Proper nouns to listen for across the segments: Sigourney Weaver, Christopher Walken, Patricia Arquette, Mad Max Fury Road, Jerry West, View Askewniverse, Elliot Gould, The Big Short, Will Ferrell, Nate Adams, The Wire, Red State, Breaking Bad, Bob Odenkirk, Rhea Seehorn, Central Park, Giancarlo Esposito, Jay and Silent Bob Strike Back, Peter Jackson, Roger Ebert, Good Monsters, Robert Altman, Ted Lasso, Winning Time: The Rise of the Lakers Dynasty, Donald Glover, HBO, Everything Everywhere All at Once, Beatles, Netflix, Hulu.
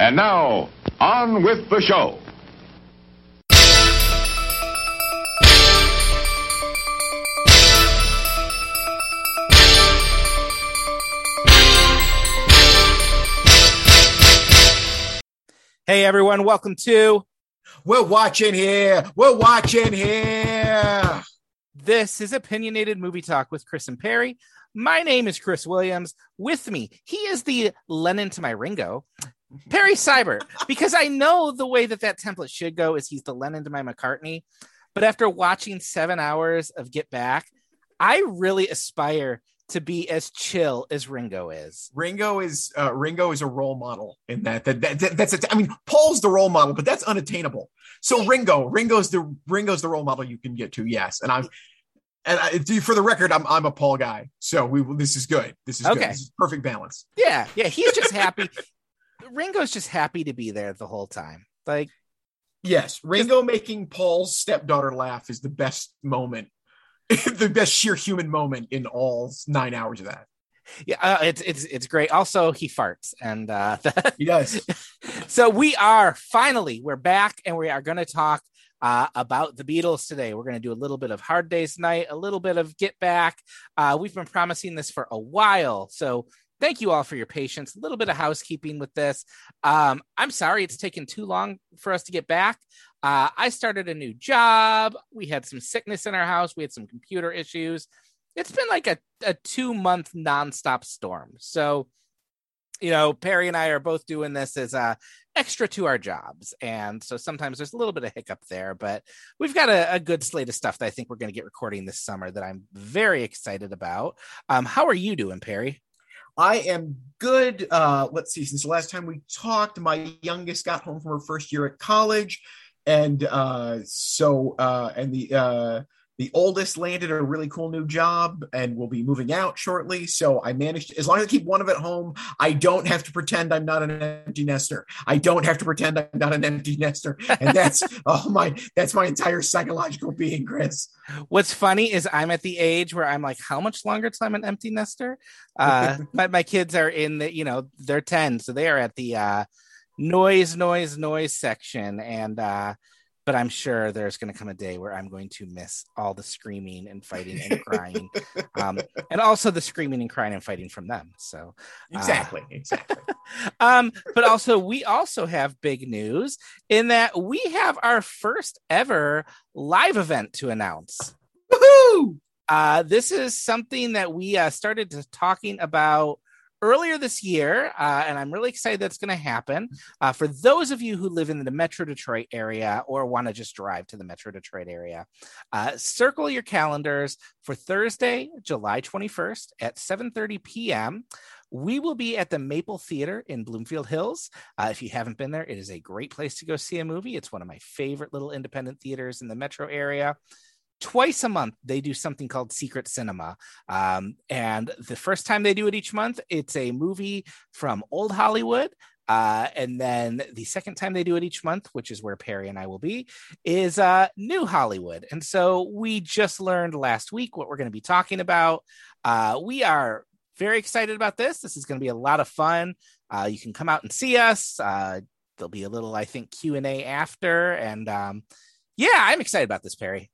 And now, on with the show. Hey everyone, welcome to We're Watching Here. We're Watching Here. This is Opinionated Movie Talk with Chris and Perry. My name is Chris Williams. With me, he is the Lennon to my Ringo, Perry Cyber, because I know the way that template should go is he's the Lennon to my McCartney. But after watching 7 hours of Get Back, I really aspire to be as chill as Ringo is. Ringo is a role model in that's I mean, Paul's the role model, but that's unattainable. So Ringo's the role model you can get to. Yes. And I, for the record, I'm a Paul guy. So this is good. This is okay. Good. This is perfect balance. Yeah. Yeah. He's just happy. Ringo's just happy to be there the whole time. Like, yes. Ringo making Paul's stepdaughter laugh is the best moment. The best sheer human moment in all 9 hours of that. Yeah, it's great. Also, he farts, and he does. So we're back, and we are going to talk about the Beatles today. We're going to do a little bit of Hard Day's Night, a little bit of Get Back. We've been promising this for a while, so thank you all for your patience. A little bit of housekeeping with this. I'm sorry it's taken too long for us to get back. I started a new job. We had some sickness in our house. We had some computer issues. It's been like a 2-month nonstop storm. So, you know, Perry and I are both doing this as extra to our jobs. And so sometimes there's a little bit of hiccup there, but we've got a good slate of stuff that I think we're going to get recording this summer that I'm very excited about. How are you doing, Perry? I am good. Let's see. Since the last time we talked, my youngest got home from her first year at college. And the oldest landed a really cool new job and will be moving out shortly. So I managed, as long as I keep one of it home, I don't have to pretend I'm not an empty nester. And that's that's my entire psychological being, Chris. What's funny is I'm at the age where I'm like, how much longer till I'm an empty nester? But my kids are in the, they're 10. So they are at the noise section, and but I'm sure there's going to come a day where I'm going to miss all the screaming and fighting and crying, and also the screaming and crying and fighting from them. So exactly. But also we have big news in that we have our first ever live event to announce. Woohoo! This is something that we started talking about earlier this year, and I'm really excited that's going to happen. For those of you who live in the Metro Detroit area or want to just drive to the Metro Detroit area, circle your calendars for Thursday, July 21st at 7:30 p.m. We will be at the Maple Theater in Bloomfield Hills. If you haven't been there, it is a great place to go see a movie. It's one of my favorite little independent theaters in the metro area. Twice a month, they do something called Secret Cinema. And the first time they do it each month, it's a movie from old Hollywood. And then the second time they do it each month, which is where Perry and I will be, is new Hollywood. And so we just learned last week what we're going to be talking about. We are very excited about this. This is going to be a lot of fun. You can come out and see us. There'll be a little, I think, Q&A after. And I'm excited about this, Perry.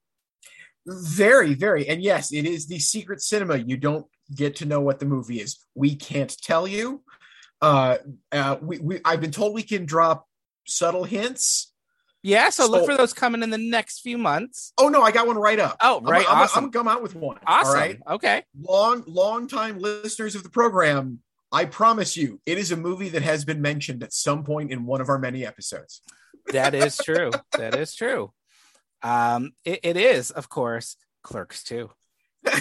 Very, very. And yes, it is the Secret Cinema. You don't get to know what the movie is. We can't tell you. I've been told we can drop subtle hints. Yeah, so look for those coming in the next few months. Oh, no, I got one right up. Oh, right. Awesome. I'm going to come out with one. Awesome. All right? Okay. Long time listeners of the program, I promise you, it is a movie that has been mentioned at some point in one of our many episodes. That is true. It is, of course, Clerks 2. How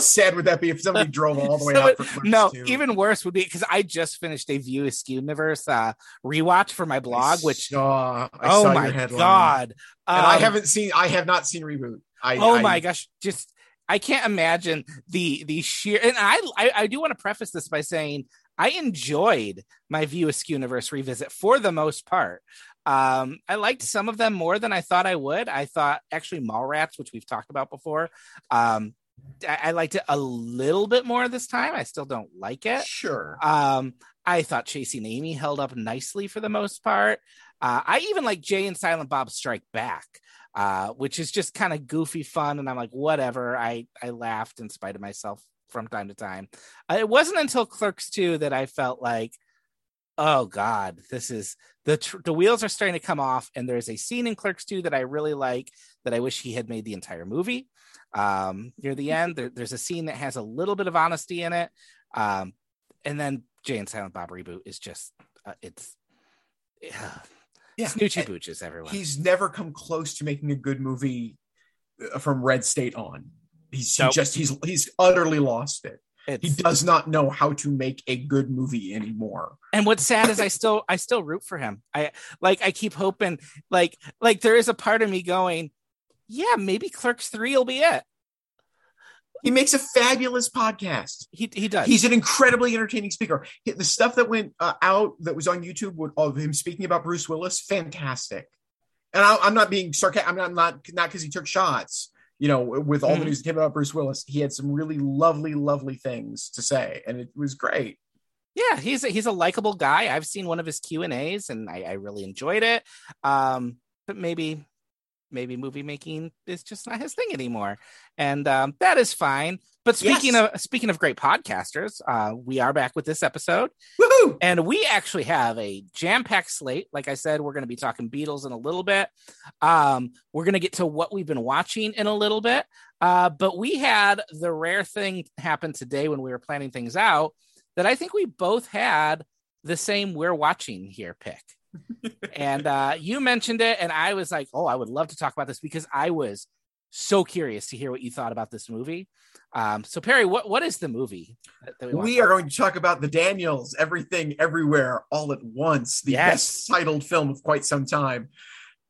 sad would that be if somebody drove all the way out for Clerks 2? Even worse would be, because I just finished a View Askewniverse rewatch for my blog, I saw my headline. God. And I have not seen Reboot. Gosh, just I can't imagine the sheer, and I do want to preface this by saying I enjoyed my View Askewniverse revisit for the most part. I liked some of them more than I thought I would. I thought actually Mallrats, which we've talked about before, I liked it a little bit more this time. I still don't like it. Sure. I thought Chasing Amy held up nicely for the most part. I even like Jay and Silent Bob Strike Back, which is just kind of goofy fun. And I'm like, whatever. I laughed in spite of myself from time to time. It wasn't until Clerks 2 that I felt like, oh God, this is the wheels are starting to come off. And there's a scene in Clerks 2 that I really like that I wish he had made the entire movie. Near the end, there's a scene that has a little bit of honesty in it. And then Jay and Silent Bob reboot is just, snoochie booches everywhere. He's never come close to making a good movie from Red State on. He's utterly lost it. He does not know how to make a good movie anymore. And what's sad is I still root for him. I keep hoping, like there is a part of me going, yeah, maybe Clerks 3 will be it. He makes a fabulous podcast. He does. He's an incredibly entertaining speaker. The stuff that went out that was on YouTube of him speaking about Bruce Willis, fantastic. And I'm not being sarcastic. I'm not because he took shots. You know, with all the news that came about Bruce Willis, he had some really lovely, lovely things to say, and it was great. Yeah, he's a likable guy. I've seen one of his Q&As, and I really enjoyed it. But maybe movie making is just not his thing anymore, and that is fine. But speaking of great podcasters, we are back with this episode. Woohoo! And we actually have a jam-packed slate. Like I said, we're going to be talking Beatles in a little bit. We're going to get to what we've been watching in a little bit. But we had the rare thing happen today when we were planning things out that I think we both had the same We're Watching Here pick. And you mentioned it, and I was like, oh, I would love to talk about this because I was so curious to hear what you thought about this movie. So Perry, what is the movie that we are going to talk about? The Daniels, Everything Everywhere All at Once, the best titled film of quite some time.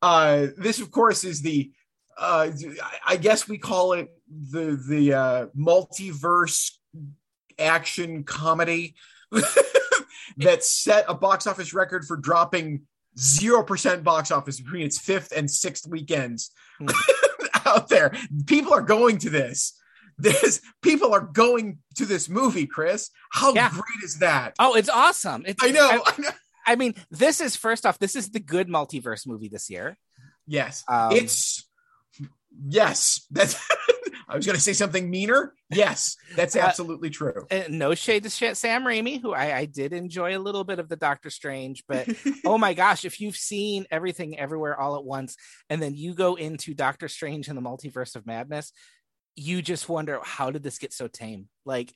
This, of course, is the I guess we call it the multiverse action comedy that set a box office record for dropping 0% box office between its 5th and 6th weekends. Out there, people are going to this people are going to this movie, Chris. How great is that? Oh, it's awesome. I know. I mean, this is, first off, this is the good multiverse movie this year. Yes. That's I was gonna say something meaner. Yes, that's absolutely true. No shade to Sam Raimi, who I did enjoy a little bit of the Doctor Strange, but oh my gosh, if you've seen Everything Everywhere All at Once and then you go into Doctor Strange and the Multiverse of Madness, you just wonder, how did this get so tame? Like,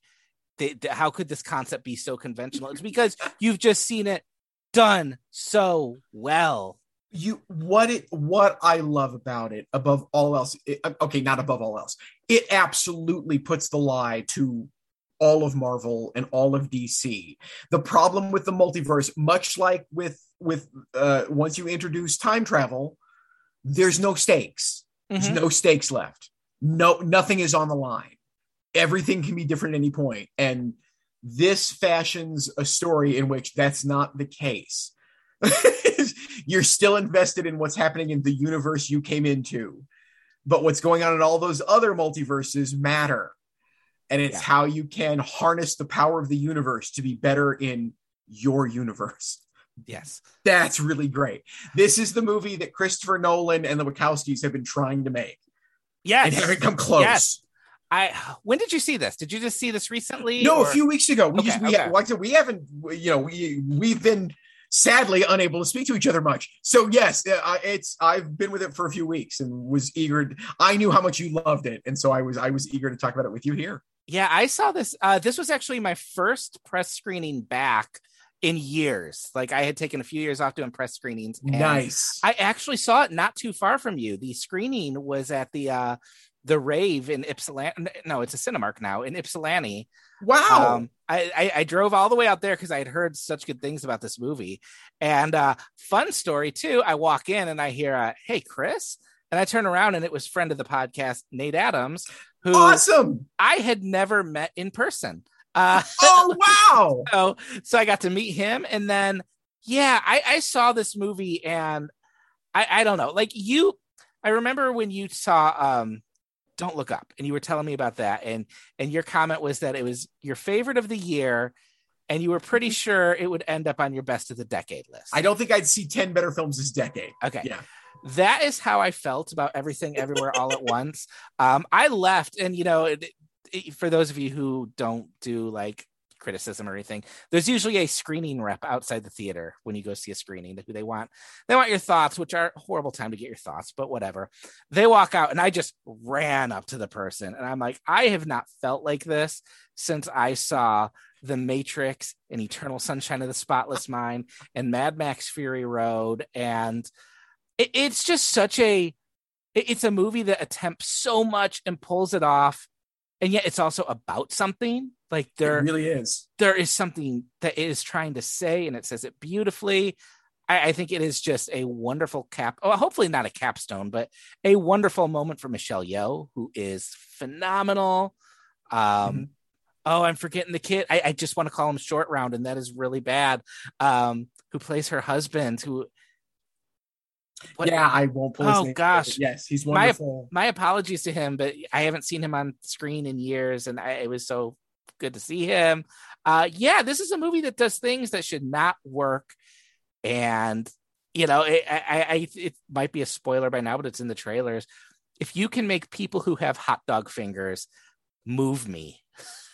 how could this concept be so conventional? It's because you've just seen it done so well. What I love about it above all else, not above all else, it absolutely puts the lie to all of Marvel and all of DC. The problem with the multiverse, much like with once you introduce time travel, there's no stakes. Mm-hmm. There's no stakes left. No, nothing is on the line. Everything can be different at any point. And this fashions a story in which that's not the case. You're still invested in what's happening in the universe you came into, but what's going on in all those other multiverses matter. And it's how you can harness the power of the universe to be better in your universe. Yes. That's really great. This is the movie that Christopher Nolan and the Wachowskis have been trying to make. Yes. And haven't come close. Yes. When did you see this? Did you just see this recently? No, a few weeks ago. We haven't, we've been sadly unable to speak to each other much. So yes, I've been with it for a few weeks and was eager. I knew how much you loved it. And so I was eager to talk about it with you here. Yeah, I saw this. This was actually my first press screening back in years. Like, I had taken a few years off doing press screenings. Nice. I actually saw it not too far from you. The screening was at the Rave in Ypsilanti. No, it's a Cinemark now in Ypsilanti. Wow. I drove all the way out there because I had heard such good things about this movie. And fun story too, I walk in and I hear, hey, Chris. And I turn around and it was friend of the podcast, Nate Adams, who awesome. I had never met in person. Oh, wow. So I got to meet him. And then, I saw this movie and I don't know. Like, I remember when you saw Don't Look Up. And you were telling me about that. And your comment was that it was your favorite of the year and you were pretty sure it would end up on your best of the decade list. I don't think I'd see 10 better films this decade. Okay. Yeah. That is how I felt about Everything Everywhere All at Once. I left, and you know, for those of you who don't do like criticism or anything, there's usually a screening rep outside the theater when you go see a screening. They want your thoughts, which are a horrible time to get your thoughts, but whatever. They walk out, and I just ran up to the person, and I'm like, I have not felt like this since I saw The Matrix and Eternal Sunshine of the Spotless Mind and Mad Max Fury Road, and it's just it's a movie that attempts so much and pulls it off. And yet it's also about something. Like there it really is. There is something that it is trying to say, and it says it beautifully. I think it is just a wonderful hopefully not a capstone, but a wonderful moment for Michelle Yeoh, who is phenomenal. Oh, I'm forgetting the kid. I just want to call him Short Round, and that is really bad. Who plays her husband, who... What? Yeah, I won't pull his name. Oh gosh, yes, he's wonderful. My apologies to him, but I haven't seen him on screen in years, and it was so good to see him. Yeah, this is a movie that does things that should not work, and you know, it might be a spoiler by now, but it's in the trailers. If you can make people who have hot dog fingers move me,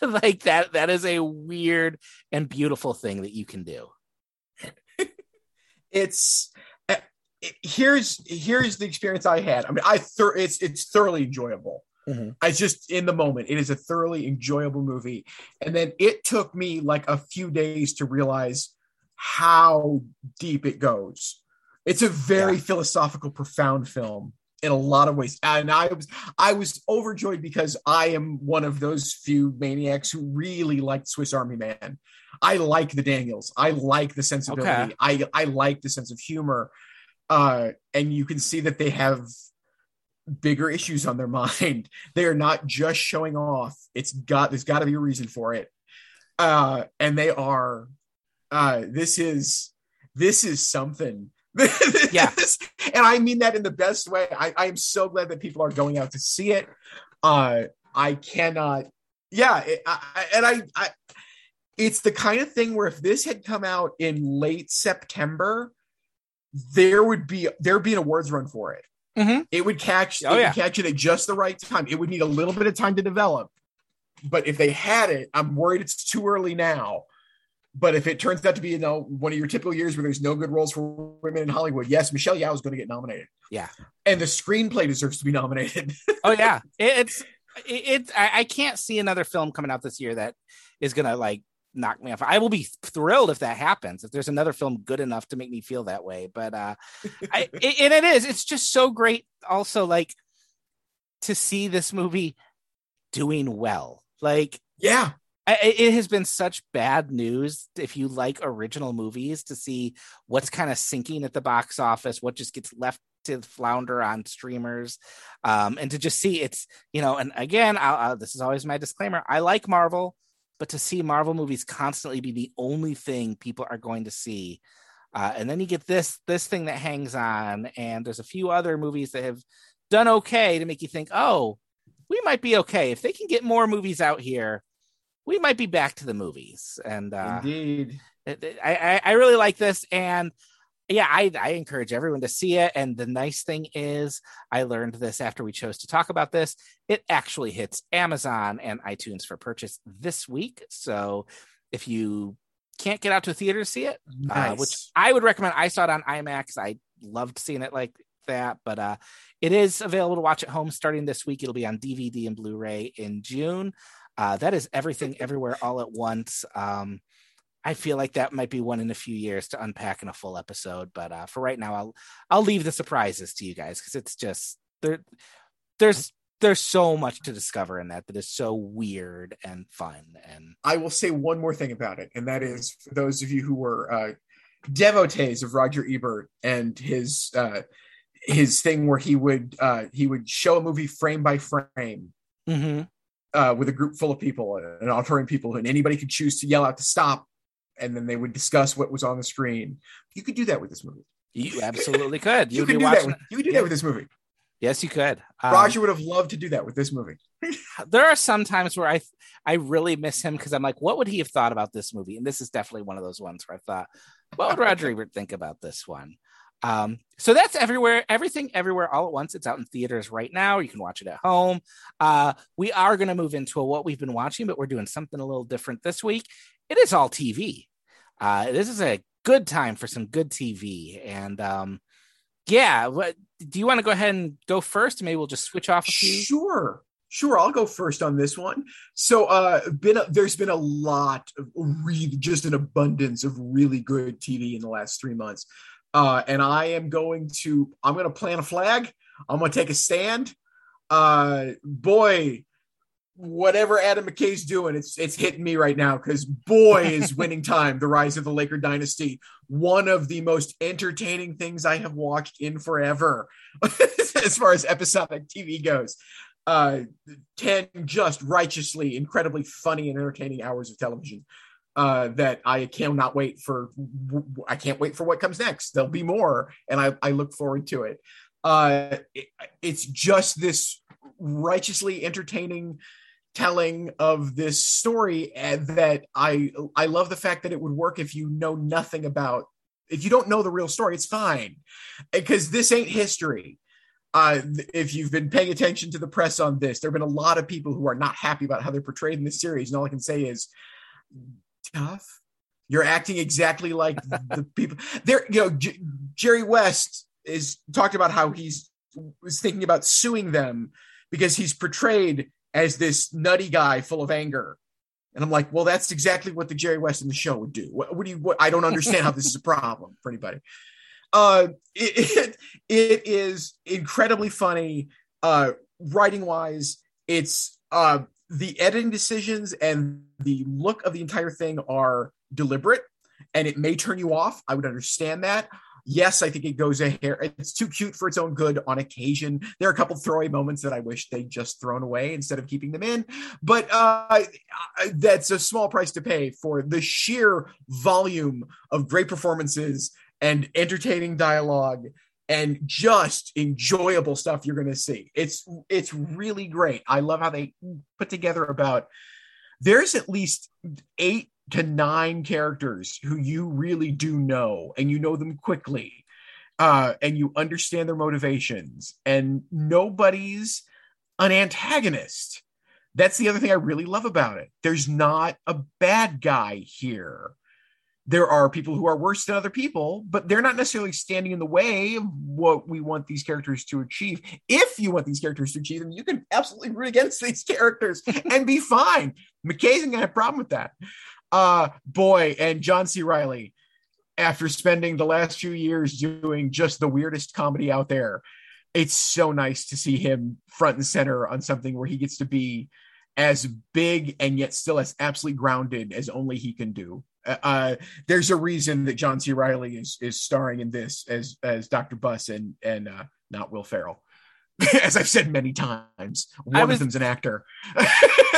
like that is a weird and beautiful thing that you can do. It's... Here's the experience I had. I mean, it's thoroughly enjoyable. Mm-hmm. I just, in the moment, it is a thoroughly enjoyable movie. And then it took me like a few days to realize how deep it goes. It's a very philosophical, profound film in a lot of ways. And I was overjoyed because I am one of those few maniacs who really liked Swiss Army Man. I like The Daniels. I like the sensibility. Okay. I like the sense of humor. And you can see that they have bigger issues on their mind. They are not just showing off. There's got to be a reason for it. And they are. This is something. Yeah, and I mean that in the best way. I am so glad that people are going out to see it. I cannot. Yeah, it's the kind of thing where if this had come out in late September, there'd be an awards run for it. Mm-hmm. It would catch it at just the right time. It would need a little bit of time to develop, but if they had it, I'm worried it's too early now. But if it turns out to be, you know, one of your typical years where there's no good roles for women in Hollywood, yes, Michelle Yeoh is going to get nominated. Yeah, and the screenplay deserves to be nominated. Oh yeah, I can't see another film coming out this year that is going to like knock me off. I will be thrilled if that happens, if there's another film good enough to make me feel that way, but it's just so great also like to see this movie doing well. Like it has been such bad news if you like original movies, to see what's kind of sinking at the box office, what just gets left to flounder on streamers, and to just see it's, you know, and again, this is always my disclaimer, I like Marvel, but to see Marvel movies constantly be the only thing people are going to see. And then you get this thing that hangs on, and there's a few other movies that have done okay to make you think, oh, we might be okay. If they can get more movies out here, we might be back to the movies. And indeed, I really like this. And yeah, I encourage everyone to see it. And the nice thing is, I learned this after we chose to talk about this, it actually hits Amazon and iTunes for purchase this week. So if you can't get out to a theater to see it, nice. Which I would recommend. I saw it on IMAX. I loved seeing it like that. But it is available to watch at home starting this week. It'll be on DVD and Blu-ray in June. That is Everything Everywhere All at Once. I feel like that might be one in a few years to unpack in a full episode, but for right now, I'll leave the surprises to you guys, because it's just there's so much to discover in that is so weird and fun. And I will say one more thing about it, and that is for those of you who were devotees of Roger Ebert and his thing where he would show a movie frame by frame. Mm-hmm. With a group full of people, an auditorium people, and anybody could choose to yell out to stop, and then they would discuss what was on the screen. You could do that with this movie. You absolutely could. You could do that with this movie. Yes, you could. Roger would have loved to do that with this movie. There are some times where I really miss him because I'm like, what would he have thought about this movie? And this is definitely one of those ones where I thought, what would Roger Ebert think about this one? So that's Everything Everywhere All at Once. It's out in theaters right now. You can watch it at home. We are going to move into what we've been watching, but we're doing something a little different this week. It is all TV. This is a good time for some good TV. And yeah, do you want to go ahead and go first? Maybe we'll just switch off a few. Sure. I'll go first on this one. So there's been a lot of just an abundance of really good TV in the last 3 months. And I'm going to plant a flag. I'm going to take a stand. Boy, whatever Adam McKay's doing, it's hitting me right now because boy is Winning Time, The Rise of the Laker Dynasty, one of the most entertaining things I have watched in forever as far as episodic TV goes. 10 just righteously, incredibly funny and entertaining hours of television. That I cannot wait for. I can't wait for what comes next. There'll be more, and I look forward to it. It's just this righteously entertaining telling of this story that I love the fact that it would work if you know nothing about. If you don't know the real story, it's fine because this ain't history. If you've been paying attention to the press on this, there have been a lot of people who are not happy about how they're portrayed in this series, and all I can say is. Tough. You're acting exactly like the people there. You know, Jerry West is talked about how he was thinking about suing them because he's portrayed as this nutty guy full of anger. And I'm like, well, that's exactly what the Jerry West in the show would do. What I don't understand how this is a problem for anybody. It is incredibly funny. Writing wise, it's, the editing decisions and the look of the entire thing are deliberate and it may turn you off. I would understand that. Yes, I think it goes a hair. It's too cute for its own good on occasion. There are a couple throwaway moments that I wish they'd just thrown away instead of keeping them in. But that's a small price to pay for the sheer volume of great performances and entertaining dialogue and just enjoyable stuff you're going to see. It's really great. I love how they put together there's at least 8 to 9 characters who you really do know, and you know them quickly, and you understand their motivations, and nobody's an antagonist. That's the other thing I really love about it. There's not a bad guy here. There are people who are worse than other people, but they're not necessarily standing in the way of what we want these characters to achieve. If you want these characters to achieve them, you can absolutely root against these characters and be fine. McKay's not going to have a problem with that. Boy, and John C. Reilly, after spending the last few years doing just the weirdest comedy out there, it's so nice to see him front and center on something where he gets to be as big and yet still as absolutely grounded as only he can do. There's a reason that John C. Reilly is starring in this as Dr. Buss and not Will Ferrell. As I've said many times, one of them's an actor.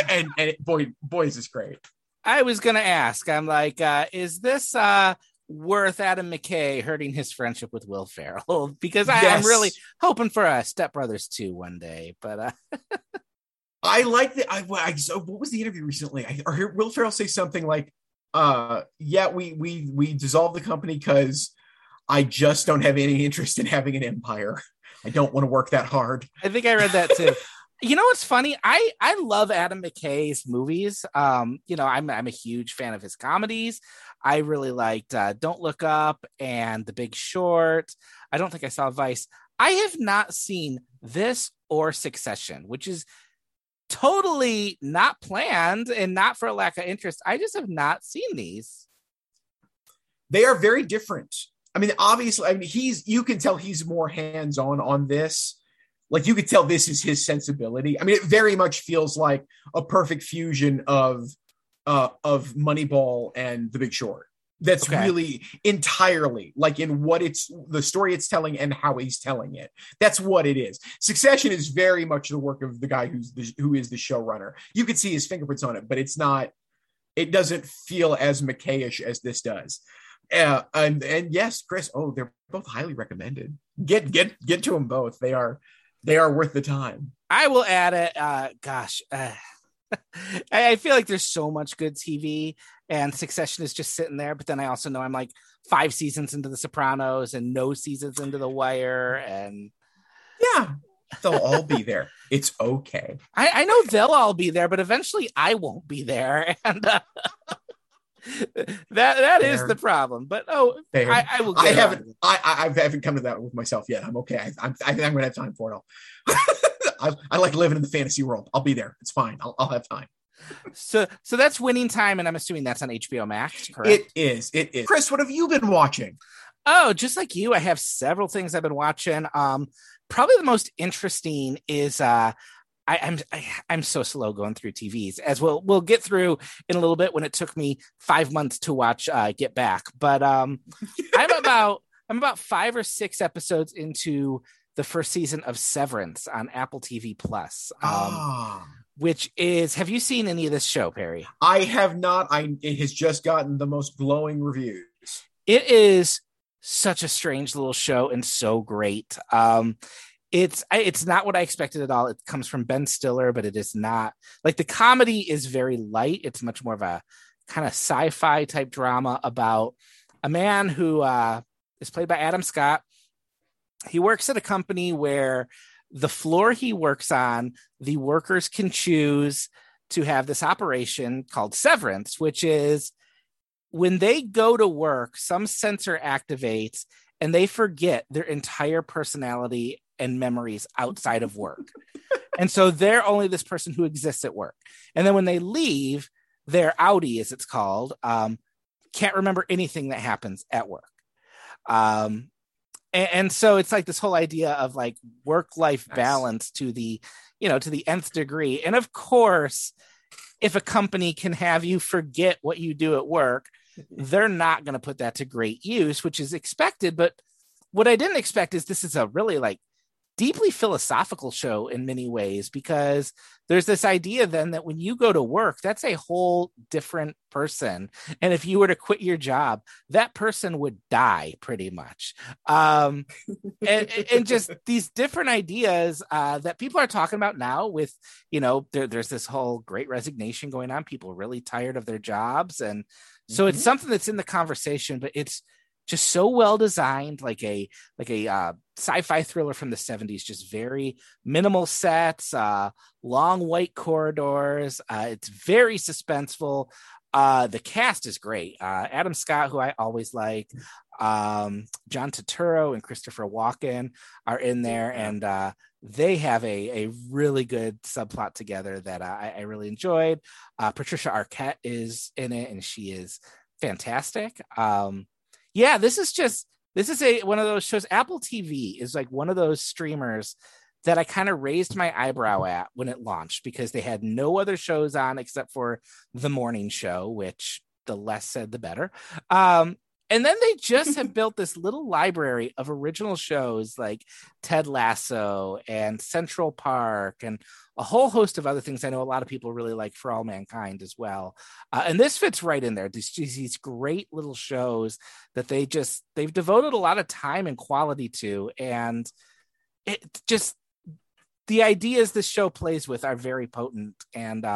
and boy, is this great. I was going to ask, I'm like, is this worth Adam McKay hurting his friendship with Will Ferrell? Because I'm really hoping for a Step Brothers 2 one day. But I like that. What was the interview recently? I heard Will Ferrell say something like, we dissolved the company because I just don't have any interest in having an empire. I don't want to work that hard. I think I read that too. You know what's funny? I love Adam McKay's movies. You know, I'm a huge fan of his comedies. I really liked Don't Look Up and The Big Short. I don't think I saw Vice. I have not seen this or Succession, which is totally not planned and not for a lack of interest. I just have not seen these. They are very different. I mean, obviously, you can tell he's more hands-on on this. Like, you could tell this is his sensibility. I mean, it very much feels like a perfect fusion of Moneyball and The Big Short. That's really entirely like in what the story it's telling and how he's telling it. That's what it is. Succession is very much the work of the guy who is the showrunner. You could see his fingerprints on it, but it's not. It doesn't feel as McKay-ish as this does. And yes, Chris. Oh, they're both highly recommended. Get to them both. They are They are worth the time. I will add it. I feel like there's so much good TV, and Succession is just sitting there. But then I also know I'm like 5 seasons into The Sopranos and no seasons into The Wire, and yeah, they'll all be there. It's okay. I know they'll all be there, but eventually I won't be there, and that is the problem. But I will. I haven't come to that with myself yet. I'm okay. I think I'm gonna have time for it all. I like living in the fantasy world. I'll be there. It's fine. I'll have time. So that's Winning Time, and I'm assuming that's on HBO Max, correct? It is. Chris, what have you been watching? Oh, just like you, I have several things I've been watching. Probably the most interesting is I'm so slow going through TVs, as we'll get through in a little bit, when it took me 5 months to watch Get Back. But I'm about 5 or 6 episodes into the first season of Severance on Apple TV Plus, which is, have you seen any of this show, Perry? I have not. It has just gotten the most glowing reviews. It is such a strange little show and so great. It's not what I expected at all. It comes from Ben Stiller, but it is not like, the comedy is very light. It's much more of a kind of sci-fi type drama about a man who is played by Adam Scott. He works at a company where the floor he works on, the workers can choose to have this operation called severance, which is when they go to work, some sensor activates and they forget their entire personality and memories outside of work. And so they're only this person who exists at work. And then when they leave, their outie, as it's called, can't remember anything that happens at work. And so it's like this whole idea of like work-life balance to the nth degree. And of course, if a company can have you forget what you do at work, they're not going to put that to great use, which is expected. But what I didn't expect is this is a really like deeply philosophical show in many ways, because there's this idea then that when you go to work, that's a whole different person. And if you were to quit your job, that person would die pretty much. And just these different ideas that people are talking about now with, there's this whole great resignation going on. People are really tired of their jobs. And so it's something that's in the conversation, but it's just so well designed, like a sci-fi thriller from the 70s, just very minimal sets, long white corridors. It's very suspenseful. The cast is great. Adam Scott, who I always like, John Turturro and Christopher Walken are in there, and they have a really good subplot together that I really enjoyed. Patricia Arquette is in it, and she is fantastic. Yeah, this is one of those shows. Apple TV is like one of those streamers that I kind of raised my eyebrow at when it launched, because they had no other shows on except for The Morning Show, which the less said, the better. And then they just have built this little library of original shows like Ted Lasso and Central Park and a whole host of other things. I know a lot of people really like For All Mankind as well. And this fits right in there. These great little shows that they've devoted a lot of time and quality to. And it just, the ideas this show plays with are very potent. And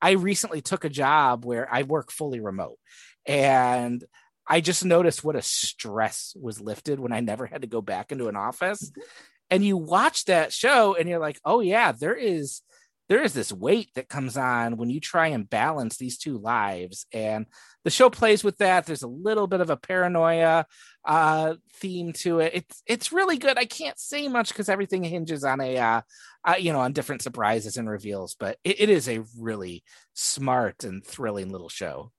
I recently took a job where I work fully remote, and I just noticed what a stress was lifted when I never had to go back into an office. And you watch that show and you're like, oh yeah, there is this weight that comes on when you try and balance these two lives. And the show plays with that. There's a little bit of a paranoia theme to it. It's really good. I can't say much because everything hinges on on different surprises and reveals, but it is a really smart and thrilling little show.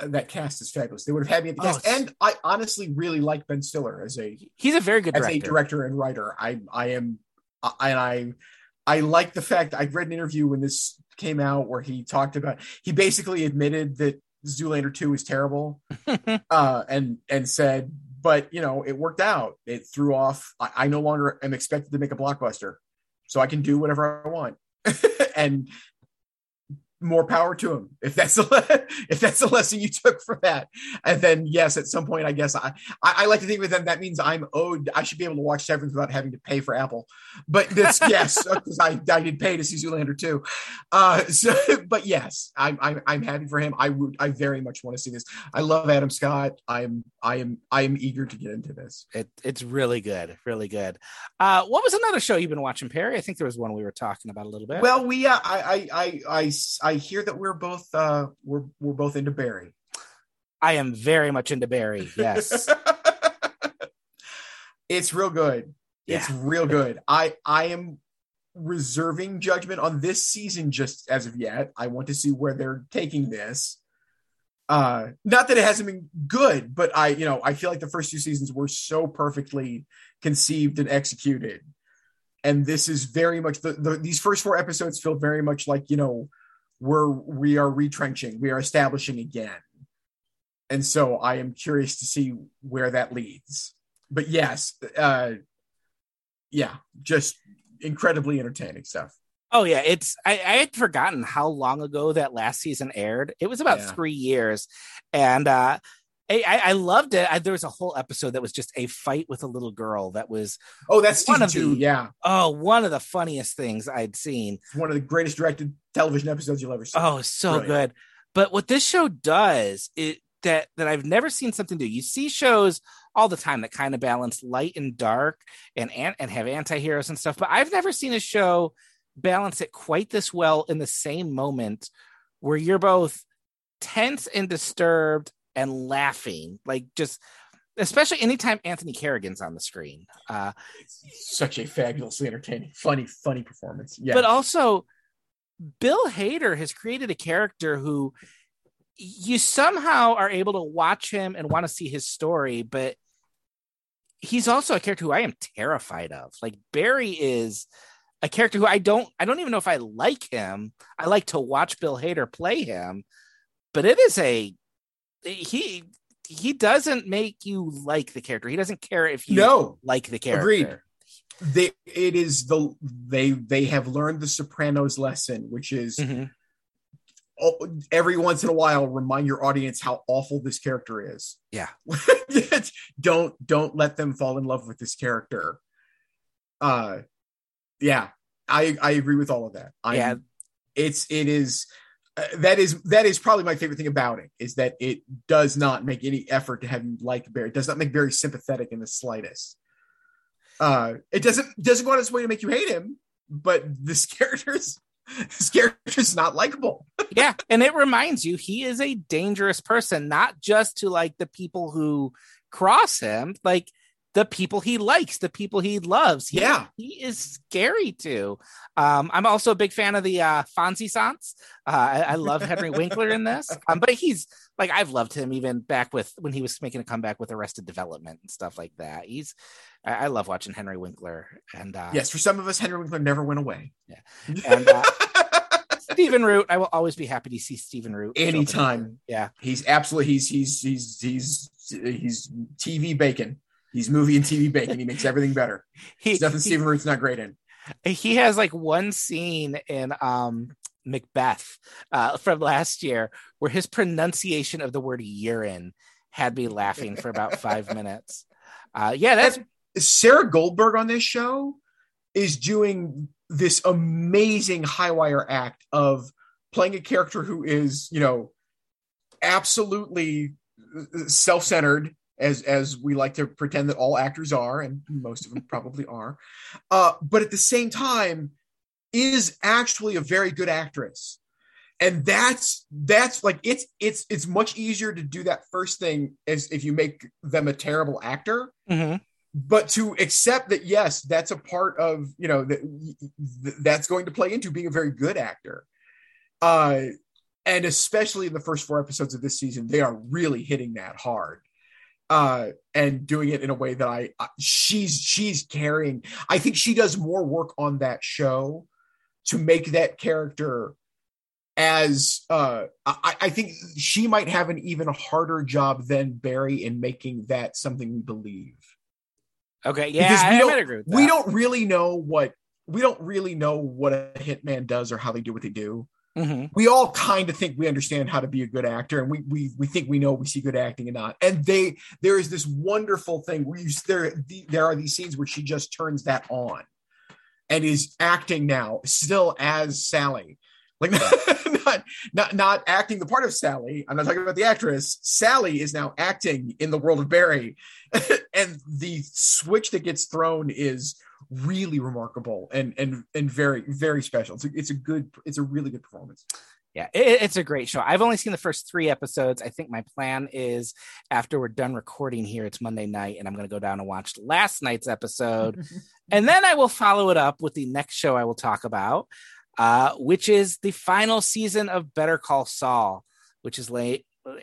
That cast is fabulous. They would have had me at the cast, and I honestly really like Ben Stiller he's a very good director. And writer. I like the fact I read an interview when this came out where he talked about, he basically admitted that Zoolander 2 is terrible, and said, but it worked out. It threw off. I no longer am expected to make a blockbuster, so I can do whatever I want, and more power to him. If that's the lesson you took from that. And then yes, at some point, I guess I like to think of them. That means I'm owed. I should be able to watch Severance without having to pay for Apple, but that's yes. Cause I did pay to see Zoolander too. But yes, I'm happy for him. I very much want to see this. I love Adam Scott. I am eager to get into this. It's really good. Really good. What was another show you've been watching, Perry? I think there was one we were talking about a little bit. Well, I hear that we're both into Barry. I am very much into Barry. Yes. It's real good. Yeah. It's real good. I am reserving judgment on this season just as of yet. I want to see where they're taking this. Not that it hasn't been good, but I feel like the first two seasons were so perfectly conceived and executed. And this is very much these first four episodes feel very much like, we are retrenching, we are establishing again. And so I am curious to see where that leads. But yes, just incredibly entertaining stuff. Oh yeah. I had forgotten how long ago that last season aired. It was about 3 years. And, I loved it. There was a whole episode that was just a fight with a little girl. That was that's season two. One of the funniest things I'd seen. One of the greatest directed television episodes you'll ever see. Oh, so brilliant. Good. But what this show does is that I've never seen something do. You see shows all the time that kind of balance light and dark and have anti-heroes and stuff. But I've never seen a show balance it quite this well in the same moment where you're both tense and disturbed and laughing, like, just especially anytime Anthony Carrigan's on the screen. Such a fabulously entertaining, funny performance. Yeah. But also Bill Hader has created a character who you somehow are able to watch him and want to see his story, but he's also a character who I am terrified of. Like, Barry is a character who I don't even know if I like him. I like to watch Bill Hader play him, but it is he doesn't make you like the character. He doesn't care if you like the character. Agreed. They have learned the Sopranos lesson, which is every once in a while remind your audience how awful this character is. Yeah. Don't let them fall in love with this character. I agree with all of that. It is. That is probably my favorite thing about it, is that it does not make any effort to have you like Barry. It does not make Barry sympathetic in the slightest. It doesn't go out its way to make you hate him, but this character's not likable. Yeah, and it reminds you he is a dangerous person, not just to like the people who cross him, like the people he likes, the people he loves. He is scary too. I'm also a big fan of the Fonzie Sans. I love Henry Winkler in this, but he's like, I've loved him even back with when he was making a comeback with Arrested Development and stuff like that. I love watching Henry Winkler. And yes, for some of us, Henry Winkler never went away. Yeah. And Stephen Root, I will always be happy to see Stephen Root anytime. Yeah, he's absolutely he's TV bacon. He's movie and TV bacon. He makes everything better. Stephen Root's not great in. He has like one scene in Macbeth from last year where his pronunciation of the word urine had me laughing for about 5 minutes. That's Sarah Goldberg on this show is doing this amazing high wire act of playing a character who is, absolutely self-centered, as we like to pretend that all actors are, and most of them probably are. But at the same time is actually a very good actress. And that's like, it's much easier to do that first thing as if you make them a terrible actor, but to accept that, yes, that's a part of, that's going to play into being a very good actor. And especially in the first four episodes of this season, they are really hitting that hard. And doing it in a way that she's carrying. I think she does more work on that show to make that character as I think she might have an even harder job than Barry in making that something we believe. Okay, yeah, because I agree with that. We don't really know what a hitman does or how they do what they do. Mm-hmm. We all kind of think we understand how to be a good actor, and we think we know, we see good acting and not. And there is this wonderful thing where there are these scenes where she just turns that on and is acting now still as Sally, like not acting the part of Sally. I'm not talking about the actress. Sally is now acting in the world of Barry, and the switch that gets thrown is really remarkable and very, very special. It's a really good performance. Yeah, it's a great show. I've only seen the first 3 episodes. I think my plan is, after we're done recording here, it's Monday night, and I'm going to go down and watch last night's episode. And then I will follow it up with the next show I will talk about, which is the final season of Better Call Saul, which is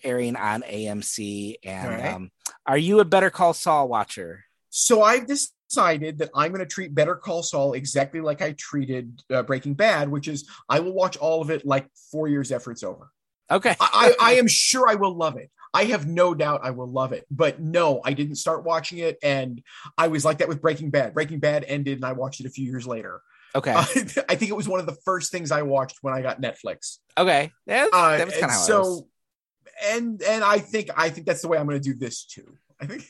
airing on AMC. And right. Are you a Better Call Saul watcher? So I've decided that I'm going to treat Better Call Saul exactly like I treated Breaking Bad, which is I will watch all of it like 4 years after it's over. Okay. I am sure I will love it. I have no doubt I will love it. But no, I didn't start watching it, and I was like that with Breaking Bad. Breaking Bad ended, and I watched it a few years later. Okay. I think it was one of the first things I watched when I got Netflix. Okay. That was kind of how it was. And I think that's the way I'm going to do this too. I think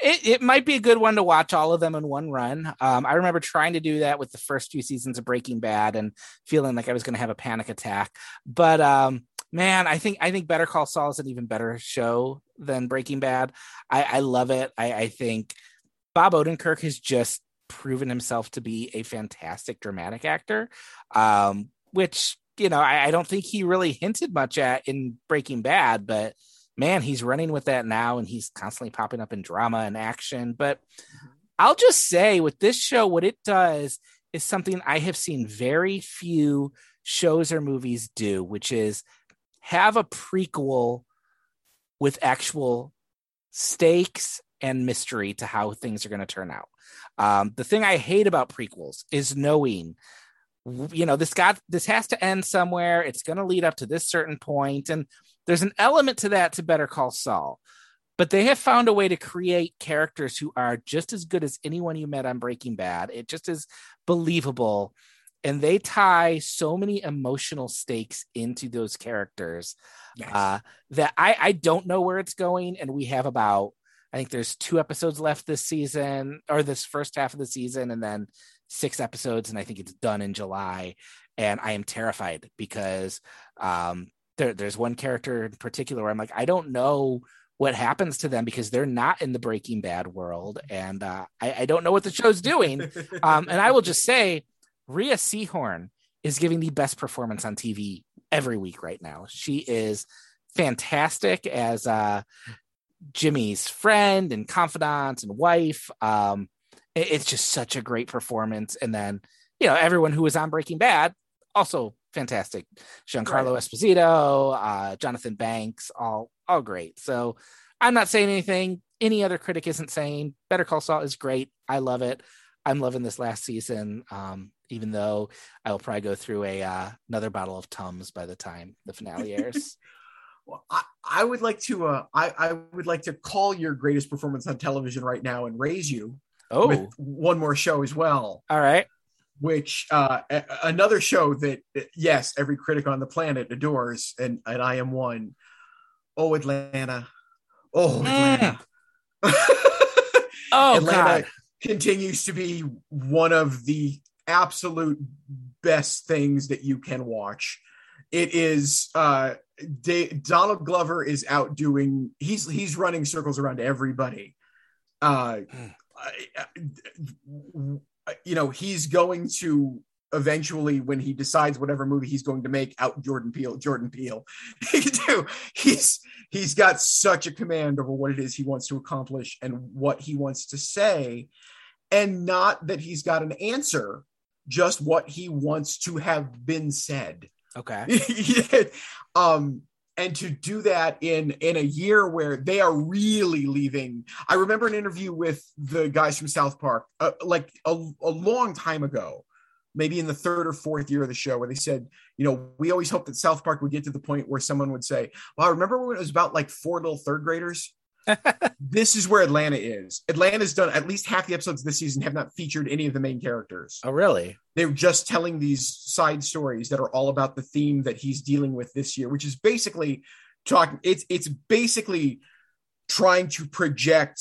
It might be a good one to watch all of them in one run. I remember trying to do that with the first 2 seasons of Breaking Bad and feeling like I was going to have a panic attack. But man, I think Better Call Saul is an even better show than Breaking Bad. I love it. I think Bob Odenkirk has just proven himself to be a fantastic dramatic actor, which, you know, I don't think he really hinted much at in Breaking Bad, but man, he's running with that now, and he's constantly popping up in drama and action. But I'll just say, with this show, what it does is something I have seen very few shows or movies do, which is have a prequel with actual stakes and mystery to how things are going to turn out. The thing I hate about prequels is knowing, you know, this has to end somewhere. It's going to lead up to this certain point, and there's an element to that to Better Call Saul, but they have found a way to create characters who are just as good as anyone you met on Breaking Bad. It just is believable. And they tie so many emotional stakes into those characters. Yes. That I don't know where it's going. And we have about, I think there's 2 episodes left this season, or this first half of the season, and then 6 episodes. And I think it's done in July. And I am terrified because, there's one character in particular where I'm like, I don't know what happens to them because they're not in the Breaking Bad world. And I don't know what the show's doing. And I will just say, Rhea Seehorn is giving the best performance on TV every week right now. She is fantastic as Jimmy's friend and confidant and wife. It's just such a great performance. And then, you know, everyone who was on Breaking Bad also fantastic. Giancarlo Esposito, Jonathan Banks, all great. So I'm not saying anything any other critic isn't saying. Better Call Saul is great. I love it. I'm loving this last season, even though I will probably go through another bottle of Tums by the time the finale airs. Well, I would like to call your greatest performance on television right now and raise you with one more show as well. All right. Which another show that, yes, every critic on the planet adores, and I am one. Oh, Atlanta. Oh, Atlanta. Oh, Atlanta God. Continues to be one of the absolute best things that you can watch. It is Donald Glover is out doing, he's running circles around everybody. You know, he's going to eventually, when he decides whatever movie he's going to make, out Jordan Peele. He's got such a command over what it is he wants to accomplish and what he wants to say, and not that he's got an answer, just what he wants to have been said. Okay. Yeah. And to do that in a year where they are really leaving. I remember an interview with the guys from South Park, like a long time ago, maybe in the 3rd or 4th year of the show, where they said, you know, we always hoped that South Park would get to the point where someone would say, well, I remember when it was about like 4 little 3rd graders This is where Atlanta is. Atlanta's done at least half the episodes this season have not featured any of the main characters. Oh, really? They're just telling these side stories that are all about the theme that he's dealing with this year, which is basically talking. It's basically trying to project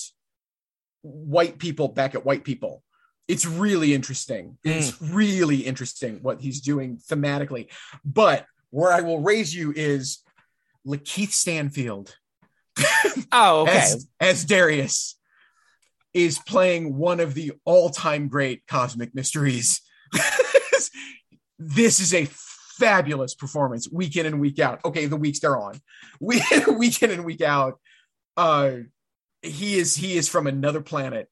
white people back at white people. It's really interesting. It's really interesting what he's doing thematically. But where I will raise you is Lakeith Stanfield. Oh, okay. As Darius is playing one of the all-time great cosmic mysteries. This is a fabulous performance, week in and week out. Okay, the weeks they're on. Week in and week out. He is from another planet,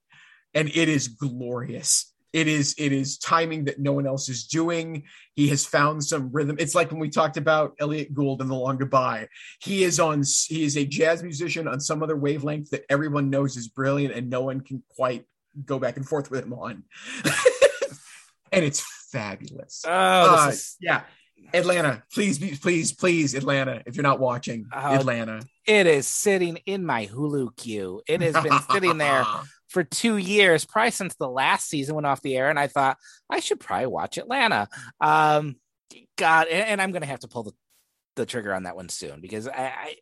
and it is glorious. It is timing that no one else is doing. He has found some rhythm. It's like when we talked about Elliot Gould in The Long Goodbye. He is a jazz musician on some other wavelength that everyone knows is brilliant and no one can quite go back and forth with him on. And it's fabulous. Oh, yeah. Atlanta, please, Atlanta, if you're not watching, Atlanta. It is sitting in my Hulu queue. It has been sitting there for 2 years, probably since the last season went off the air, and I thought I should probably watch Atlanta. God, and I'm going to have to pull the trigger on that one soon, because I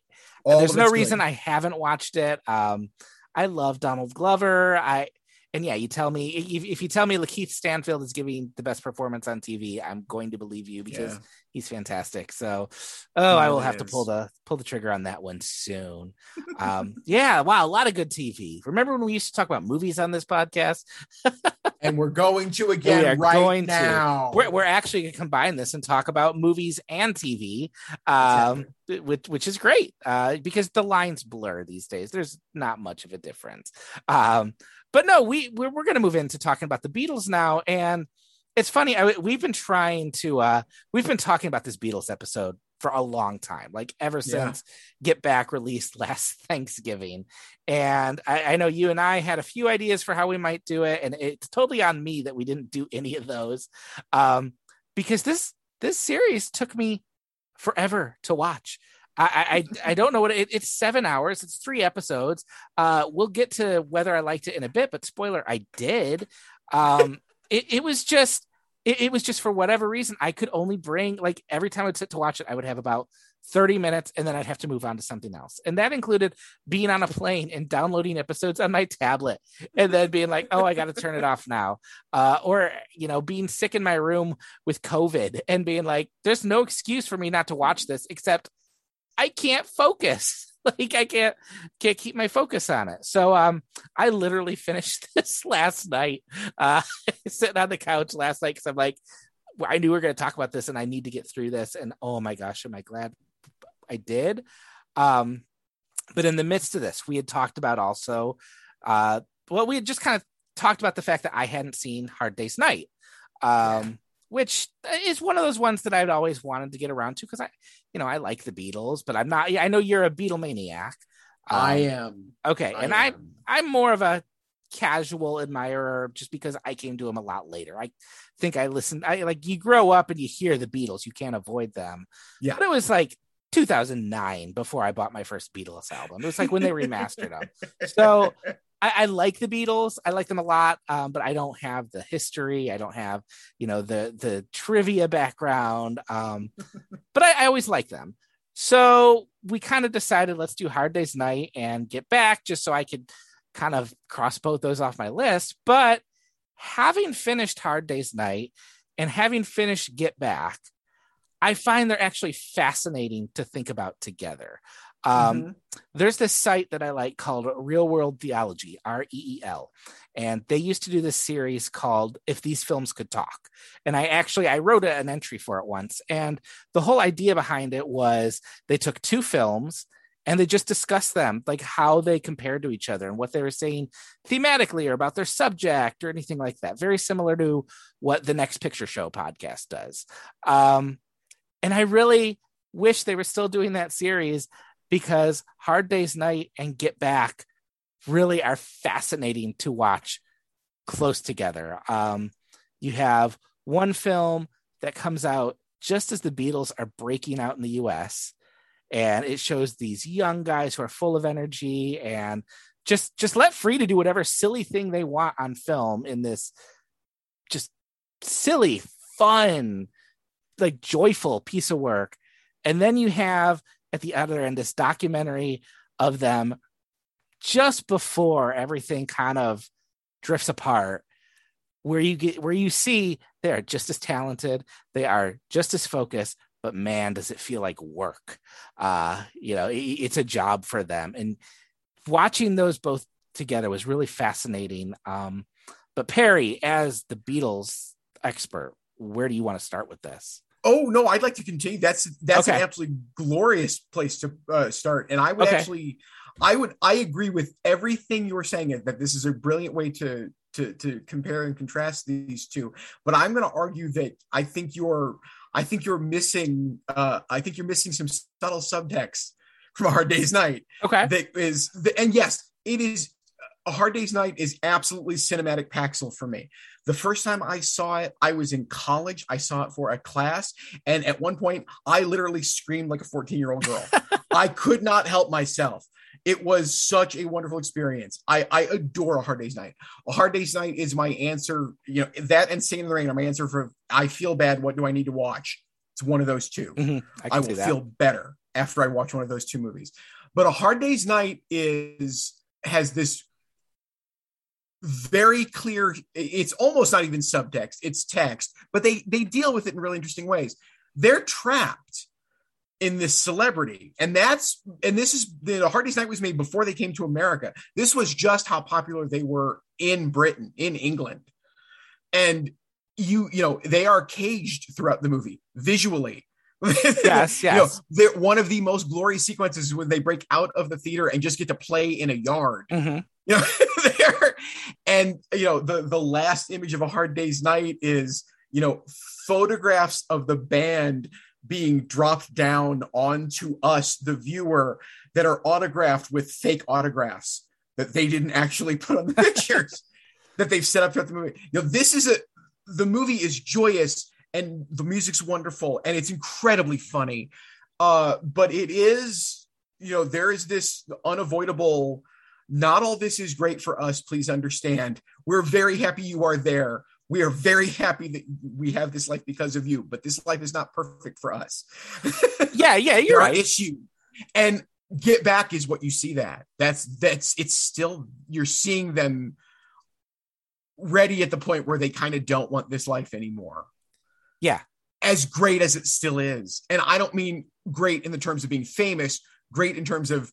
there's no reason good. I haven't watched it. I love Donald Glover. You tell me if you tell me Lakeith Stanfield is giving the best performance on TV, I'm going to believe you, because he's fantastic. So, I will have to pull the trigger on that one soon. Yeah, wow, a lot of good TV. Remember when we used to talk about movies on this podcast? And we're going to again right now. We're actually going to combine this and talk about movies and TV, exactly. which is great, because the lines blur these days. There's not much of a difference. But no, we're going to move into talking about the Beatles now. And it's funny, we've been trying to, we've been talking about this Beatles episode for a long time, like ever since Get Back released last Thanksgiving. And I know you and I had a few ideas for how we might do it. And it's totally on me that we didn't do any of those, because this series took me forever to watch. I don't know what it's 7 hours. It's 3 episodes. We'll get to whether I liked it in a bit, but spoiler, I did. It was just for whatever reason, I could only bring, like, every time I'd sit to watch it, I would have about 30 minutes and then I'd have to move on to something else. And that included being on a plane and downloading episodes on my tablet and then being like, oh, I got to turn it off now. Or, being sick in my room with COVID and being like, there's no excuse for me not to watch this, except I can't focus. Like, I can't keep my focus on it. So I literally finished this last night, sitting on the couch last night, because I'm like, I knew we were going to talk about this and I need to get through this. And oh my gosh, am I glad I did. But in the midst of this, we had talked about also, we had just kind of talked about the fact that I hadn't seen Hard Day's Night, which is one of those ones that I'd always wanted to get around to, because I like the Beatles, but I'm not. I know you're a Beatle maniac. I am. Okay, I'm more of a casual admirer, just because I came to them a lot later. I think I listened. You grow up and you hear the Beatles, you can't avoid them. Yeah, but it was like 2009 before I bought my first Beatles album. It was like when they remastered them. So I like the Beatles. I like them a lot, but I don't have the history. I don't have, the trivia background, but I always like them. So we kind of decided, let's do Hard Day's Night and Get Back, just so I could kind of cross both those off my list. But having finished Hard Day's Night and having finished Get Back, I find they're actually fascinating to think about together. There's this site that I like called Real World Theology, REEL. And they used to do this series called If These Films Could Talk. And I wrote an entry for it once. And the whole idea behind it was they took 2 films and they just discussed them, like how they compared to each other and what they were saying thematically or about their subject or anything like that. Very similar to what the Next Picture Show podcast does. And I really wish they were still doing that series, because Hard Day's Night and Get Back really are fascinating to watch close together. You have one film that comes out just as the Beatles are breaking out in the US, And it shows these young guys who are full of energy and just let free to do whatever silly thing they want on film in this just silly, fun, like joyful piece of work. And then you have at the other end this documentary of them just before everything kind of drifts apart, where you see they are just as talented, they are just as focused, but man, does it feel like work. It's a job for them. And watching those both together was really fascinating. But Perry, as the Beatles expert, where do you want to start with this? Oh, no, I'd like to continue. That's okay. An absolutely glorious place to start. And I would I agree with everything you were saying, that this is a brilliant way to compare and contrast these two. But I'm going to argue that I think you're missing some subtle subtext from A Hard Day's Night. Okay. A Hard Day's Night is absolutely cinematic Paxil for me. The first time I saw it, I was in college. I saw it for a class. And at one point, I literally screamed like a 14-year-old girl. I could not help myself. It was such a wonderful experience. I adore A Hard Day's Night. A Hard Day's Night is my answer. You know, that and Singing in the Rain are my answer for I feel bad. What do I need to watch? It's one of those two. Mm-hmm. I will feel better after I watch one of those two movies. But A Hard Day's Night has this very clear, it's almost not even subtext, it's text, but they deal with it in really interesting ways. They're trapped in this celebrity, and Hard Day's Night was made before they came to America. This was just how popular they were in Britain, in England. And you know they are caged throughout the movie visually. Yes, yes. They're one of the most glorious sequences when they break out of the theater and just get to play in a yard. Mm-hmm. You know, the last image of A Hard Day's Night is, you know, photographs of the band being dropped down onto us, the viewer, that are autographed with fake autographs that they didn't actually put on the pictures that they've set up throughout the movie. You know, the movie is joyous and the music's wonderful and it's incredibly funny. But it is, you know, there is this unavoidable, not all this is great for us, please understand. We're very happy you are there. We are very happy that we have this life because of you, but this life is not perfect for us. Yeah, you're right. Issue. And Get Back is what you see that. You're seeing them ready at the point where they kind of don't want this life anymore. Yeah. As great as it still is. And I don't mean great in the terms of being famous, great in terms of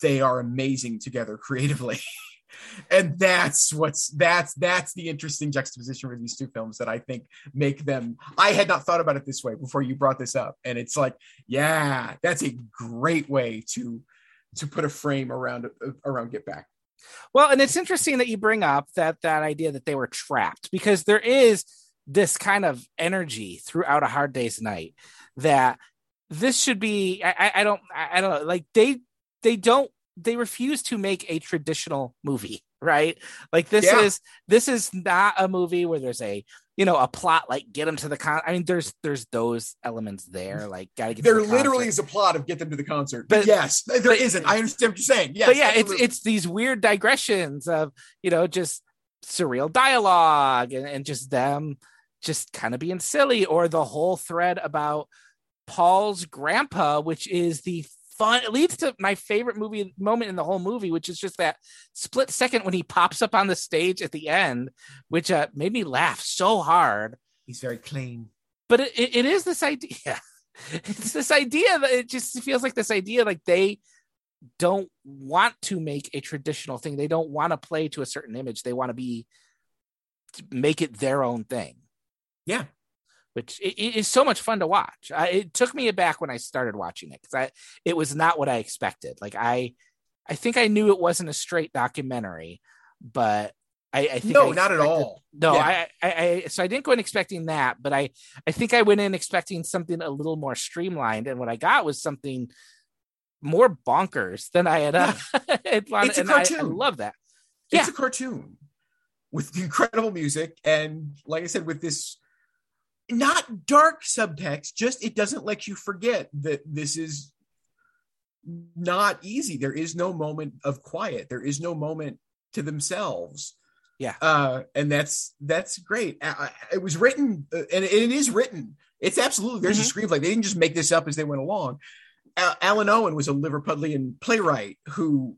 they are amazing together creatively. And that's the interesting juxtaposition for these two films that I think make them, I had not thought about it this way before you brought this up. And it's like, yeah, that's a great way to put a frame around Get Back. Well, and it's interesting that you bring up that idea that they were trapped, because there is this kind of energy throughout A Hard Day's Night that this should be, I don't like they refuse to make a traditional movie, right? Like this is not a movie where there's a, you know, a plot, like get them to the concert. I mean, there's those elements there, like gotta get there to the literally concert. Is a plot of get them to the concert. But yes, there isn't. I understand what you're saying. Yes, but yeah, it's these weird digressions of, you know, just surreal dialogue and just them just kind of being silly, or the whole thread about Paul's grandpa, which is the fun. It leads to my favorite moment in the whole movie, which is just that split second when he pops up on the stage at the end, which made me laugh so hard. He's very clean, but it is this idea. It's this idea that it just feels like this idea, like they don't want to make a traditional thing. They don't want to play to a certain image. They want to make it their own thing. Yeah. Which is so much fun to watch. It took me aback when I started watching it, because it was not what I expected. Like I think I knew it wasn't a straight documentary, but not at all. No, yeah. So I didn't go in expecting that, but I think I went in expecting something a little more streamlined, and what I got was something more bonkers than I had. It's a cartoon. I love that. Yeah. It's a cartoon with incredible music, and like I said, with this. Not dark subtext, just it doesn't let you forget that this is not easy. There is no moment of quiet. There is no moment to themselves. Yeah. And that's great. It was written, and it is written. It's absolutely, there's a screenplay. They didn't just make this up as they went along. Alan Owen was a Liverpudlian playwright who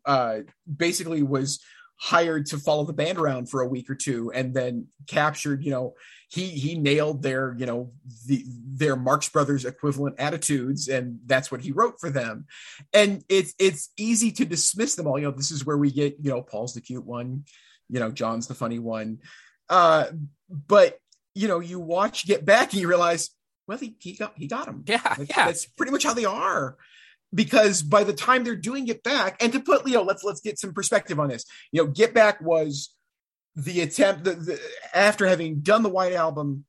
basically was hired to follow the band around for a week or two, and then captured, you know, he nailed their, you know, their Marx Brothers equivalent attitudes, and that's what he wrote for them. And it's easy to dismiss them all. You know, this is where we get, you know, Paul's the cute one, you know, John's the funny one. But, you know, you watch Get Back and you realize, well, he got him. Yeah, that's pretty much how they are. Because by the time they're doing Get Back, and to put, Leo, let's get some perspective on this. You know, Get Back was the attempt the after having done the White Album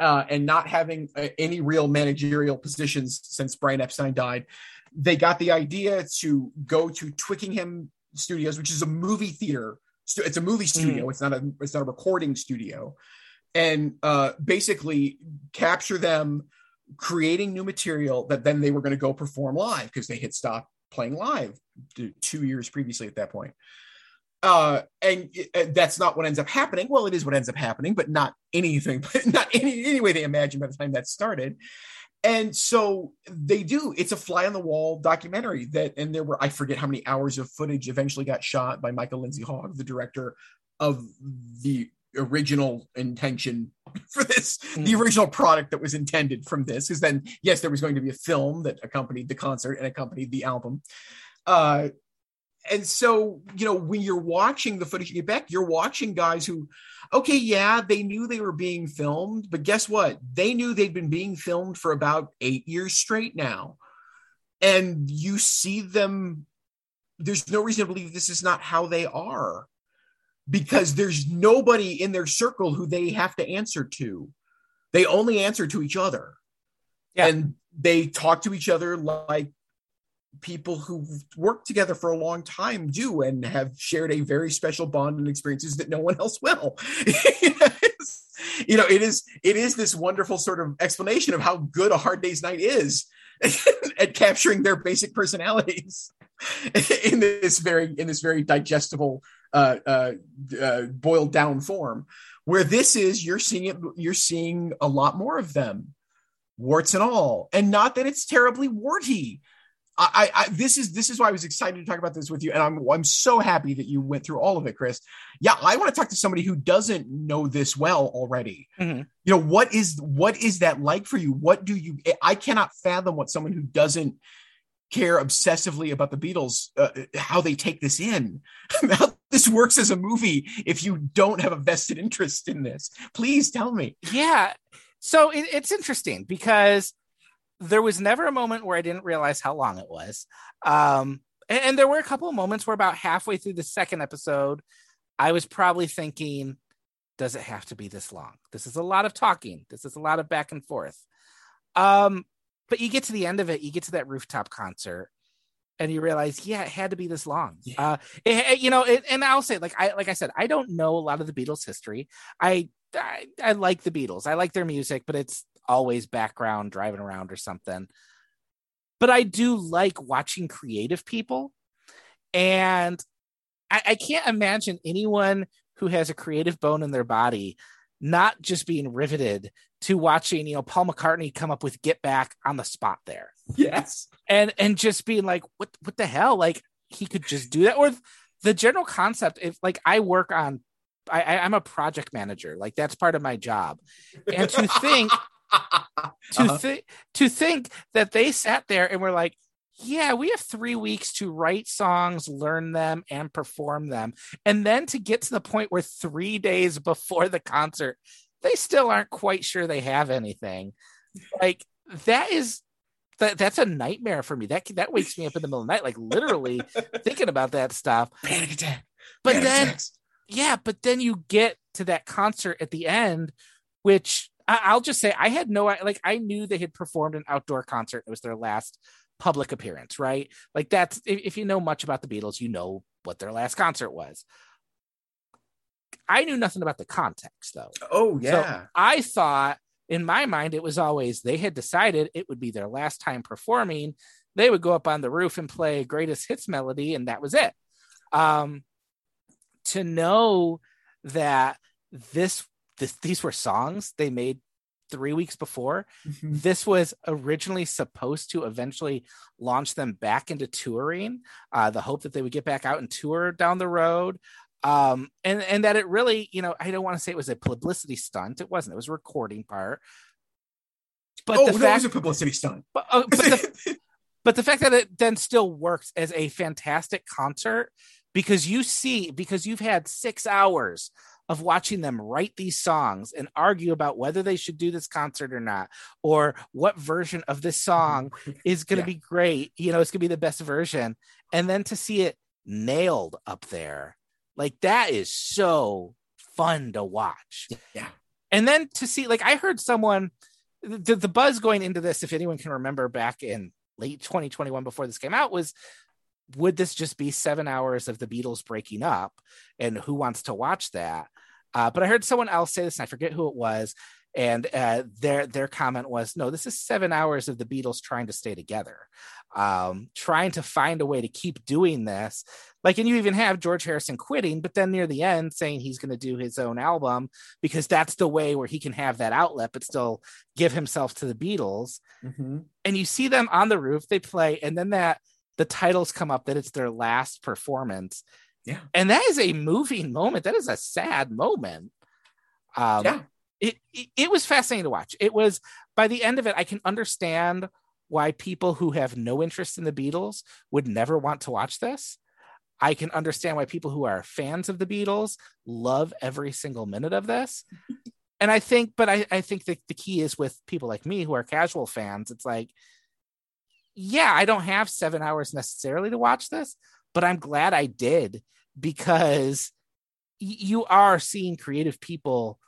and not having any real managerial positions since Brian Epstein died, they got the idea to go to Twickenham Studios, which is a movie theater. It's a movie studio. Mm-hmm. It's not a recording studio, and basically capture them creating new material that then they were going to go perform live, because they had stopped playing live 2 years previously at that point. And that's not what ends up happening. Well, it is what ends up happening, but not anything, not any way they imagined by the time that started. And so they do, it's a fly on the wall documentary and there were, I forget how many hours of footage eventually got shot by Michael Lindsay Hogg, the director of the original intention for this, the original product that was intended from this, because then, yes, there was going to be a film that accompanied the concert and accompanied the album. And so, you know, when you're watching the footage you get back, you're watching guys who, okay, yeah, they knew they were being filmed, but guess what? They knew they'd been being filmed for about 8 years straight now. And you see them, there's no reason to believe this is not how they are. Because there's nobody in their circle who they have to answer to. They only answer to each other. Yeah. And they talk to each other like people who worked together for a long time do, and have shared a very special bond and experiences that no one else will. You know, it is this wonderful sort of explanation of how good A Hard Day's Night is at capturing their basic personalities in this very digestible boiled down form, where this is, you're seeing a lot more of them, warts and all. And not that it's terribly warty. This is why I was excited to talk about this with you, and I'm so happy that you went through all of it, Chris. Yeah, I want to talk to somebody who doesn't know this well already. Mm-hmm. You know, what is that like for you? What do you? I cannot fathom what someone who doesn't care obsessively about the Beatles, how they take this in, how this works as a movie. If you don't have a vested interest in this, please tell me. Yeah, so it's interesting because there was never a moment where I didn't realize how long it was. And there were a couple of moments where about halfway through the second episode, I was probably thinking, does it have to be this long? This is a lot of talking. This is a lot of back and forth. But you get to the end of it, you get to that rooftop concert, and you realize, yeah, it had to be this long. Yeah. And I'll say, like I said, I don't know a lot of the Beatles history. I like the Beatles. I like their music, but it's always background driving around or something. But I do like watching creative people. And I can't imagine anyone who has a creative bone in their body not just being riveted to watching, you know, Paul McCartney come up with Get Back on the spot there. Yes. And just being like, what the hell? Like, he could just do that. Or the general concept, if like I work on, I'm a project manager. Like, that's part of my job. And to think, to think that they sat there and were like, yeah, we have 3 weeks to write songs, learn them, and perform them. And then to get to the point where 3 days before the concert, they still aren't quite sure they have anything. Like, that's a nightmare for me. That wakes me up in the middle of the night, like literally thinking about that stuff. Panic attack. But then you get to that concert at the end, which I'll just say, I had no, like, I knew they had performed an outdoor concert. It was their last public appearance, right? Like, that's, if you know much about the Beatles, you know what their last concert was. I knew nothing about the context, though. Oh, yeah. So I thought, in my mind, it was always they had decided it would be their last time performing. They would go up on the roof and play greatest hits melody, and that was it. To know that these were songs they made 3 weeks before, mm-hmm. This was originally supposed to eventually launch them back into touring, the hope that they would get back out and tour down the road. And that it really, I don't want to say it was a publicity stunt. It wasn't. It was a recording part. But it was a publicity stunt. But the fact that it then still works as a fantastic concert, because you've had 6 hours of watching them write these songs and argue about whether they should do this concert or not, or what version of this song is going to be great. It's going to be the best version. And then to see it nailed up there, that is so fun to watch. Yeah. And then to see, I heard someone, the buzz going into this, if anyone can remember back in late 2021, before this came out, was, would this just be 7 hours of the Beatles breaking up, and who wants to watch that? But I heard someone else say this, and I forget who it was. And their comment was, no, this is 7 hours of the Beatles trying to stay together, trying to find a way to keep doing this. And you even have George Harrison quitting, but then near the end saying he's going to do his own album because that's the way where he can have that outlet, but still give himself to the Beatles. Mm-hmm. And you see them on the roof, they play, and then the titles come up that it's their last performance. Yeah. And that is a moving moment. That is a sad moment. Yeah. It was fascinating to watch. It was, by the end of it, I can understand why people who have no interest in the Beatles would never want to watch this. I can understand why people who are fans of the Beatles love every single minute of this. And I think that the key is with people like me who are casual fans. It's I don't have 7 hours necessarily to watch this, but I'm glad I did, because you are seeing creative people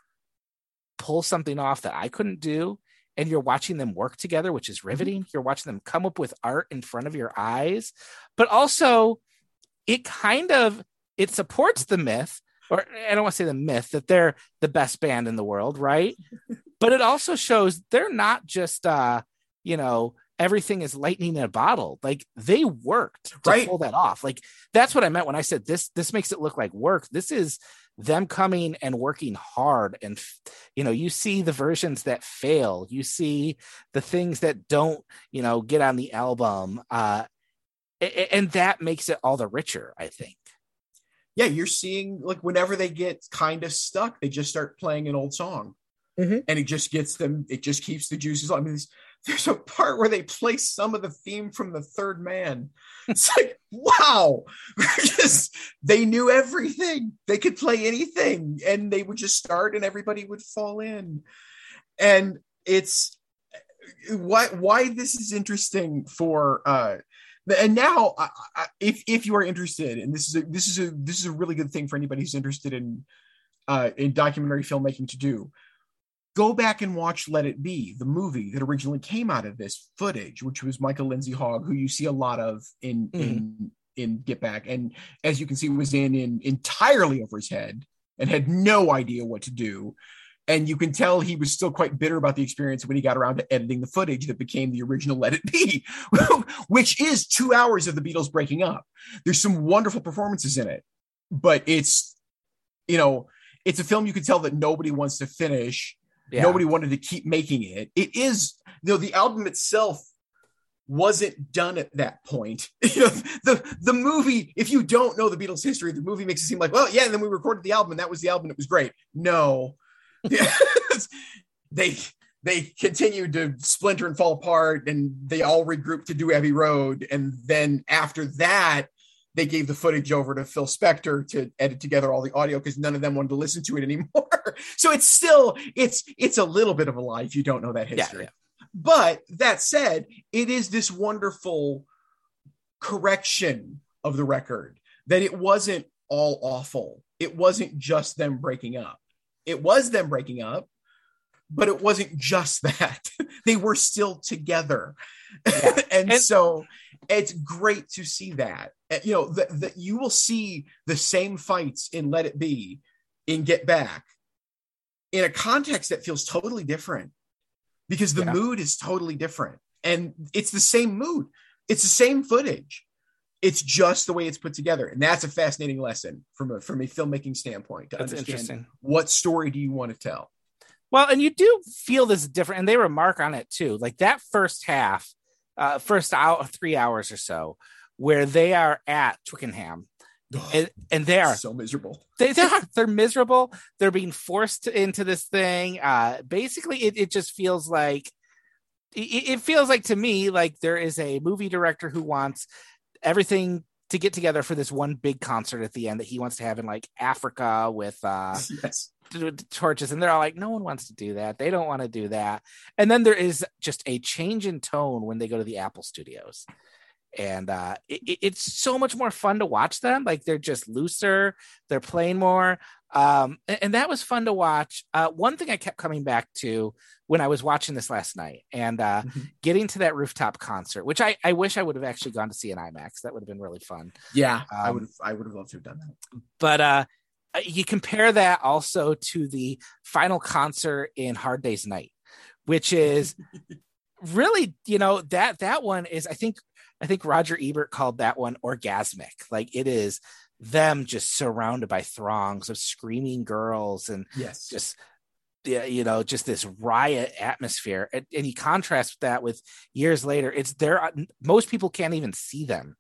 pull something off that I couldn't do, and you're watching them work together, which is riveting. Mm-hmm. You're watching them come up with art in front of your eyes, but also it supports the myth, or I don't want to say the myth, that they're the best band in the world, right? But it also shows they're not just everything is lightning in a bottle. They worked to pull that off. That's what I meant when I said this makes it look like work. This is them coming and working hard. And, you see the versions that fail, you see the things that don't, get on the album. And that makes it all the richer, I think. Yeah. You're seeing whenever they get kind of stuck, they just start playing an old song, mm-hmm. and it just gets them. It just keeps the juices on. I mean, there's a part where they play some of the theme from The Third Man. It's wow, they knew everything. They could play anything, and they would just start, and everybody would fall in. And it's why this is interesting for. And now, if you are interested, and this is a really good thing for anybody who's interested in documentary filmmaking to do. Go back and watch Let It Be, the movie that originally came out of this footage, which was Michael Lindsay Hogg, who you see a lot of in Get Back. And as you can see, was in entirely over his head and had no idea what to do. And you can tell he was still quite bitter about the experience when he got around to editing the footage that became the original Let It Be, which is 2 hours of the Beatles breaking up. There's some wonderful performances in it, but it's a film you can tell that nobody wants to finish. Yeah. Nobody wanted to keep making it. It is, the album itself wasn't done at that point. The movie, if you don't know the Beatles' history, the movie makes it seem and then we recorded the album, and that was the album. It was great. No, they continued to splinter and fall apart, and they all regrouped to do Abbey Road. And then after that, they gave the footage over to Phil Spector to edit together all the audio, because none of them wanted to listen to it anymore. So it's still, it's a little bit of a lie if you don't know that history. Yeah. But that said, it is this wonderful correction of the record that it wasn't all awful. It wasn't just them breaking up. It was them breaking up, but it wasn't just that. They were still together. Yeah. and so it's great to see that. That you will see the same fights in Let It Be, in Get Back, in a context that feels totally different. because the mood is totally different. And it's the same mood. It's the same footage. It's just the way it's put together. And that's a fascinating lesson from a filmmaking standpoint to understand what story do you want to tell. Well, and you do feel this different, and they remark on it too. Like that first half, first hour, 3 hours or so, where they are at Twickenham. And they are so miserable. They're miserable. They're being forced into this thing. Basically, it just feels like to me like there is a movie director who wants everything to get together for this one big concert at the end that he wants to have in like Africa with torches, and they're all like, no one wants to do that. They don't want to do that. And then there is just a change in tone when they go to the Apple Studios. And it's so much more fun to watch them. Like they're just looser, they're playing more. And that was fun to watch. One thing I kept coming back to when I was watching this last night and getting to that rooftop concert, which I wish I would have actually gone to see in IMAX. That would have been really fun. Yeah, I would have loved to have done that. But you compare that also to the final concert in Hard Day's Night, which is really, you know, that one is, I think Roger Ebert called that one orgasmic. Like it is them just surrounded by throngs of screaming girls and just, you know, just this riot atmosphere. And he contrasts that with years later. It's there. Most people can't even see them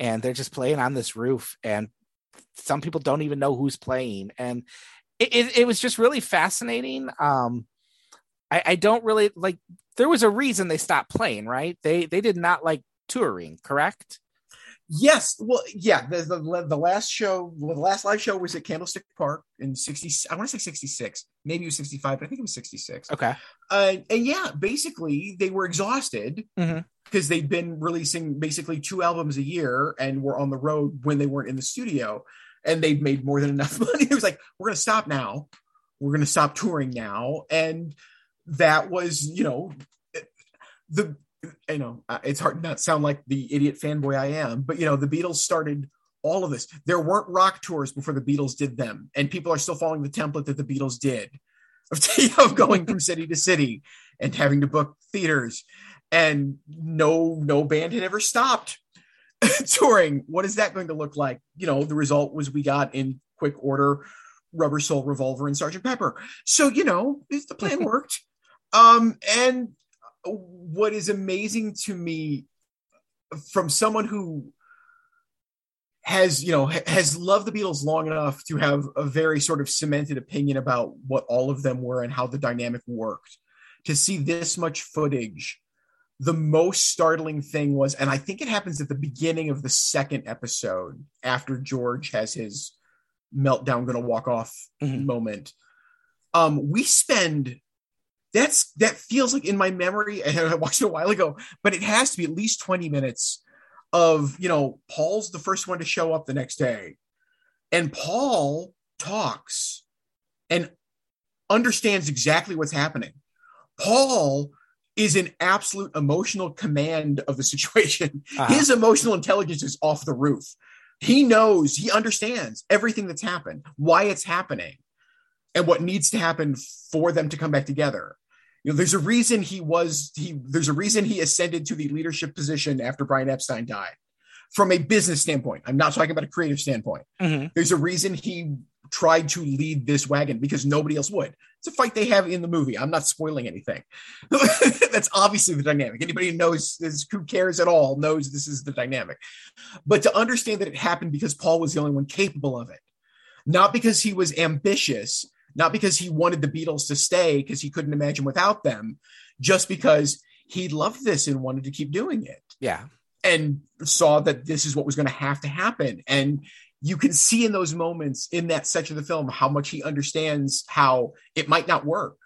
and they're just playing on this roof. And some people don't even know who's playing. And it was just really fascinating. I don't really like, there was a reason they stopped playing, right? They did not like touring, correct? Yes. Well, yeah. The last show, the last live show was at Candlestick Park in 60. I want to say 66, maybe it was 65, but I think it was 66. Okay. And yeah, basically they were exhausted because they'd been releasing basically 2 albums a year and were on the road when they weren't in the studio, and they'd made more than enough money. It was like, we're going to stop now. We're going to stop touring now. And that was, you know, I know it's hard to not sound like the idiot fanboy I am, but you know, the Beatles started all of this. There weren't rock tours before the Beatles did them, and people are still following the template that the Beatles did of going from city to city and having to book theaters. And no band had ever stopped touring. What is that going to look like? You know, the result was we got in quick order Rubber Soul, Revolver, and Sgt. Pepper. So, you know, the plan worked. And what is amazing to me from someone who has, you know, has loved the Beatles long enough to have a very sort of cemented opinion about what all of them were and how the dynamic worked, to see this much footage, the most startling thing was, and I think it happens at the beginning of the second episode after George has his meltdown, gonna walk off moment. We spend... That feels like in my memory, and I watched it a while ago, but it has to be at least 20 minutes of, you know, Paul's the first one to show up the next day. And Paul talks and understands exactly what's happening. Paul is in absolute emotional command of the situation. His emotional intelligence is off the roof. He knows, he understands everything that's happened, why it's happening, and what needs to happen for them to come back together. You know, there's a reason there's a reason he ascended to the leadership position after Brian Epstein died. From a business standpoint, I'm not talking about a creative standpoint. There's a reason he tried to lead this wagon because nobody else would. It's a fight they have in the movie. I'm not spoiling anything. That's obviously the dynamic. Anybody who knows this, who cares at all, knows this is the dynamic. But to understand that it happened because Paul was the only one capable of it, not because he was ambitious, not because he wanted the Beatles to stay because he couldn't imagine without them, just because he loved this and wanted to keep doing it. Yeah. And saw that this is what was going to have to happen. And you can see in those moments in that section of the film, how much he understands how it might not work.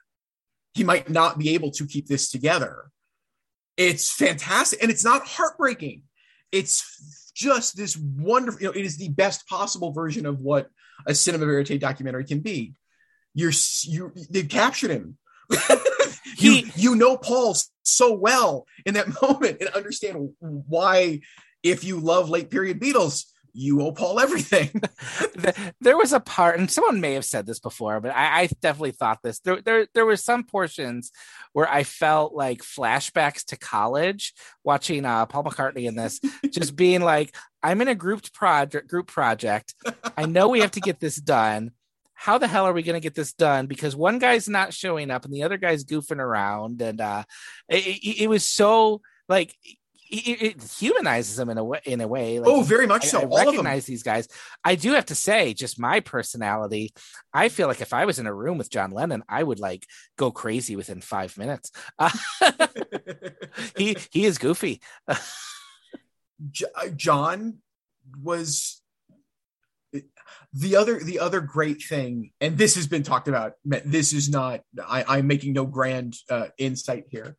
He might not be able to keep this together. It's fantastic. And it's not heartbreaking. It's just this wonderful, you know, it is the best possible version of what a cinema verite documentary can be. They captured him. You know Paul so well in that moment and understand why, if you love late period Beatles, you owe Paul everything. There was a part, and someone may have said this before, but I definitely thought this. There were some portions where I felt like flashbacks to college, watching Paul McCartney in this, just being like, I'm in a group project. I know we have to get this done. How the hell are we going to get this done? Because one guy's not showing up and the other guy's goofing around. And it was so like... It humanizes them in a way. Like, oh, very much so. I recognize these guys. I do have to say, just my personality, I feel like if I was in a room with John Lennon, I would like go crazy within 5 minutes. He is goofy. John was the other great thing, and this has been talked about. This is not. I'm making no grand insight here.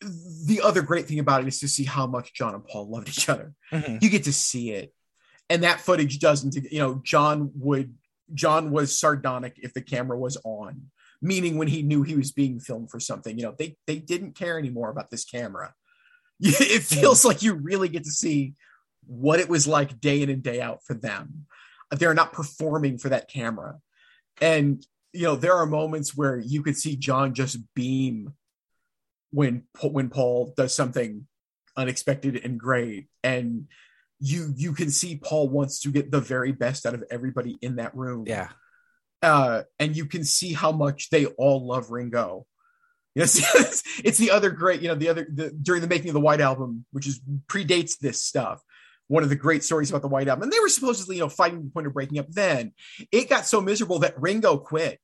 The other great thing about it is to see how much John and Paul loved each other. Mm-hmm. You get to see it. And that footage doesn't, John was sardonic if the camera was on, meaning when he knew he was being filmed for something, they didn't care anymore about this camera. It feels like you really get to see what it was like day in and day out for them. They're not performing for that camera. And, there are moments where you could see John just beam when Paul does something unexpected and great, and you can see Paul wants to get the very best out of everybody in that room. Yeah. And you can see how much they all love Ringo. Yes. It's the other great, during the making of the White Album, which is predates this stuff. One of the great stories about the White Album, and they were supposedly, fighting to the point of breaking up. Then it got so miserable that Ringo quit.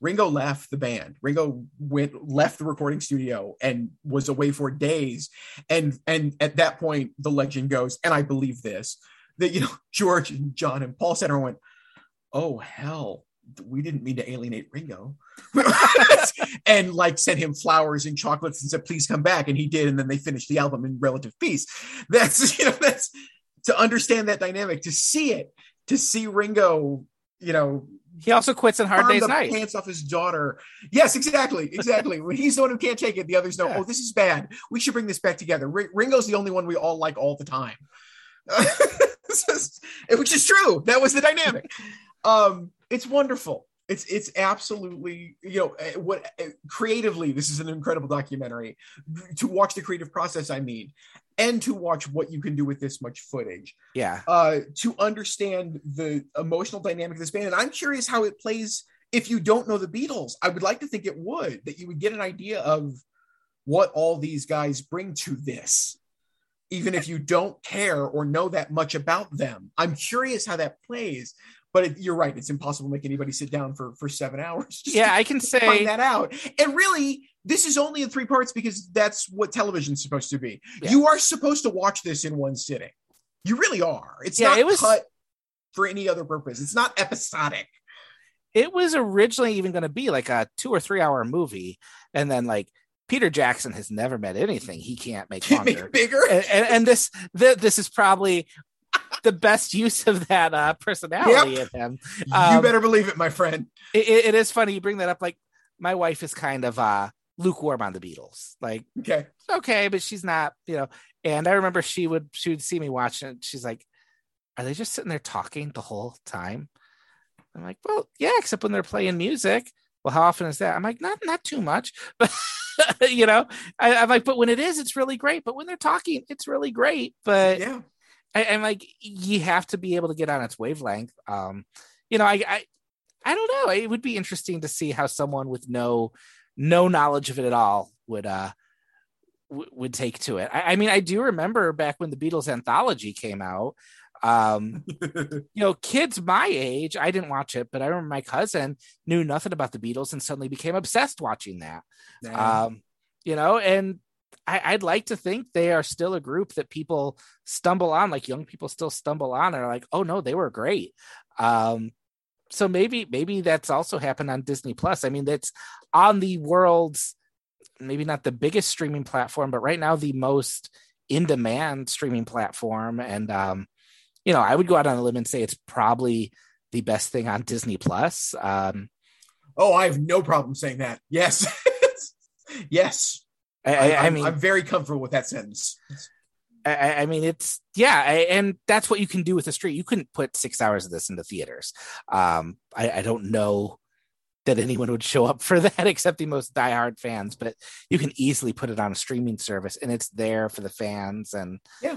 Ringo left the band. Ringo left the recording studio and was away for days. And at that point, the legend goes, and I believe this, that, George and John and Paul sat there and went, oh, hell, we didn't mean to alienate Ringo. And sent him flowers and chocolates and said, please come back. And he did. And then they finished the album in relative peace. That's to understand that dynamic, to see Ringo, he also quits in Hard Day's Night. Pants off his daughter. Yes, exactly. When he's the one who can't take it, the others know. Yeah. Oh, this is bad. We should bring this back together. Ringo's the only one we all like all the time, which is true. That was the dynamic. It's wonderful. It's absolutely creatively. This is an incredible documentary to watch the creative process. And to watch what you can do with this much footage. Yeah. To understand the emotional dynamic of this band. And I'm curious how it plays if you don't know the Beatles. I would like to think it would, that you would get an idea of what all these guys bring to this, even if you don't care or know that much about them. I'm curious how that plays. But you're right. It's impossible to make anybody sit down for 7 hours. Yeah, I can say. Find that out. And really, this is only in 3 parts because that's what television's supposed to be. Yeah. You are supposed to watch this in one sitting. You really are. It's not cut for any other purpose. It's not episodic. It was originally even going to be like a 2 or 3 hour movie. And then Peter Jackson has never met anything he can't make longer. Make it bigger. And this is probably... the best use of that personality in him. You better believe it, my friend. It is funny you bring that up. My wife is kind of lukewarm on the Beatles. Okay, but she's not. And I remember she would see me watching it. She's like, "Are they just sitting there talking the whole time?" I'm like, "Well, yeah, except when they're playing music." Well, how often is that? I'm like, not too much, but I'm like, but when it is, it's really great. But when they're talking, it's really great. But yeah. And you have to be able to get on its wavelength. I don't know. It would be interesting to see how someone with no knowledge of it at all would take to it. I do remember back when the Beatles anthology came out. Kids my age, I didn't watch it, but I remember my cousin knew nothing about the Beatles and suddenly became obsessed watching that. And I'd like to think they are still a group that people stumble on, young people still stumble on and are like, oh no, they were great. So maybe that's also happened on Disney Plus. I mean, that's on the world's, maybe not the biggest streaming platform, but right now the most in-demand streaming platform. And, I would go out on a limb and say it's probably the best thing on Disney Plus. I have no problem saying that. Yes. Yes. I'm very comfortable with that sentence. I mean, it's, yeah. And that's what you can do with the street. You couldn't put 6 hours of this in the theaters. I don't know that anyone would show up for that except the most diehard fans, but you can easily put it on a streaming service and it's there for the fans. And yeah.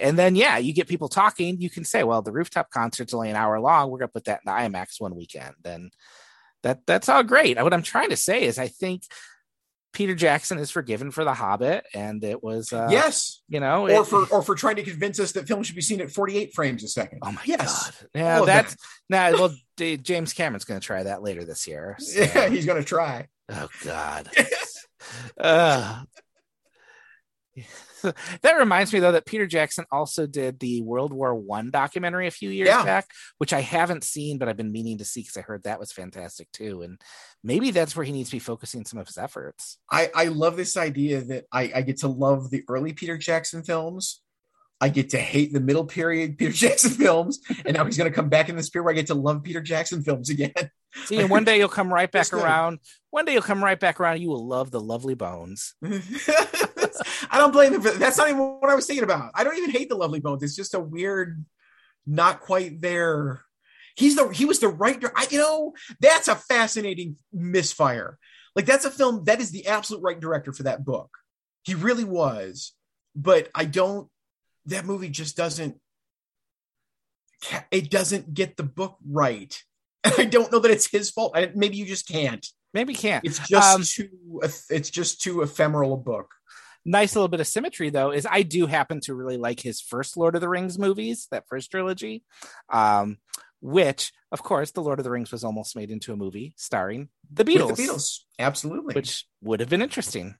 And then, yeah, you get people talking. You can say, well, the rooftop concert's only an hour long. We're going to put that in the IMAX one weekend. And that's all great. What I'm trying to say is I think Peter Jackson is forgiven for The Hobbit, and it was yes, you know, or for trying to convince us that film should be seen at 48 frames a second. Oh my God! Yeah, that's now. Nah, well, James Cameron's going to try that later this year. So. Yeah, he's going to try. Oh God. That reminds me though that Peter Jackson also did the World War I documentary a few years back, which I haven't seen, but I've been meaning to see because I heard that was fantastic too. And maybe that's where he needs to be focusing some of his efforts. I love this idea that I get to love the early Peter Jackson films. I get to hate the middle period Peter Jackson films. And now he's going to come back in this period where I get to love Peter Jackson films again. See, and one day you'll come right back around. One day you'll come right back around. You will love The Lovely Bones. I don't blame them. That's not even what I was thinking about. I don't even hate The Lovely Bones. It's just a weird, not quite there. He was the right. You know, that's a fascinating misfire. Like that's a film that is the absolute right director for that book. He really was, but that movie just doesn't. It doesn't get the book right. I don't know that it's his fault. Maybe you just can't. Maybe can't. It's just too. It's just too ephemeral a book. Nice little bit of symmetry though is I do happen to really like his first Lord of the Rings movies, that first trilogy, which of course the Lord of the Rings was almost made into a movie starring the Beatles. With the Beatles, absolutely, which would have been interesting.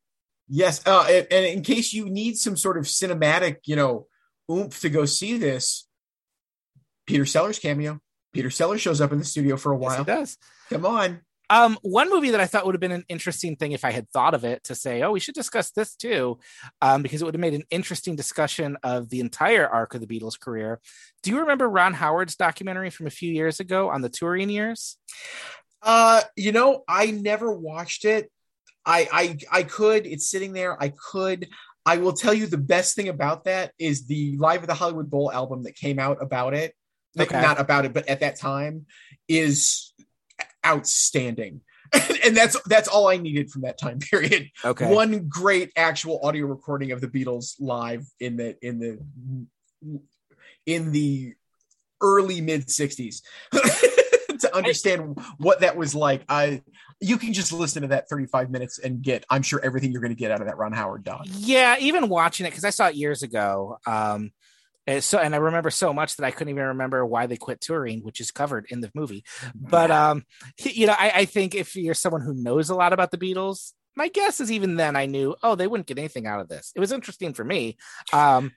Yes, and in case you need some sort of cinematic, you know, oomph to go see this, Peter Sellers cameo. Peter Sellers shows up in the studio for a while. Yes, he does. Come on. One movie that I thought would have been an interesting thing if I had thought of it to say, oh, we should discuss this too, because it would have made an interesting discussion of the entire arc of the Beatles' career. Do you remember Ron Howard's documentary from a few years ago on the touring years? You know, I never watched it. I could. It's sitting there. I could. I will tell you the best thing about that is the Live at the Hollywood Bowl album that came out about it. Okay. Not about it, but at that time is outstanding. And that's all I needed from that time period. Okay. One great actual audio recording of the Beatles live in the early mid 60s to understand what that was like. You can just listen to that 35 minutes and get, I'm sure, everything you're going to get out of that Ron Howard doc. Yeah, even watching it, because I saw it years ago. And I remember so much that I couldn't even remember why they quit touring, which is covered in the movie. But, you know, I think if you're someone who knows a lot about the Beatles, my guess is even then I knew, oh, they wouldn't get anything out of this. It was interesting for me. But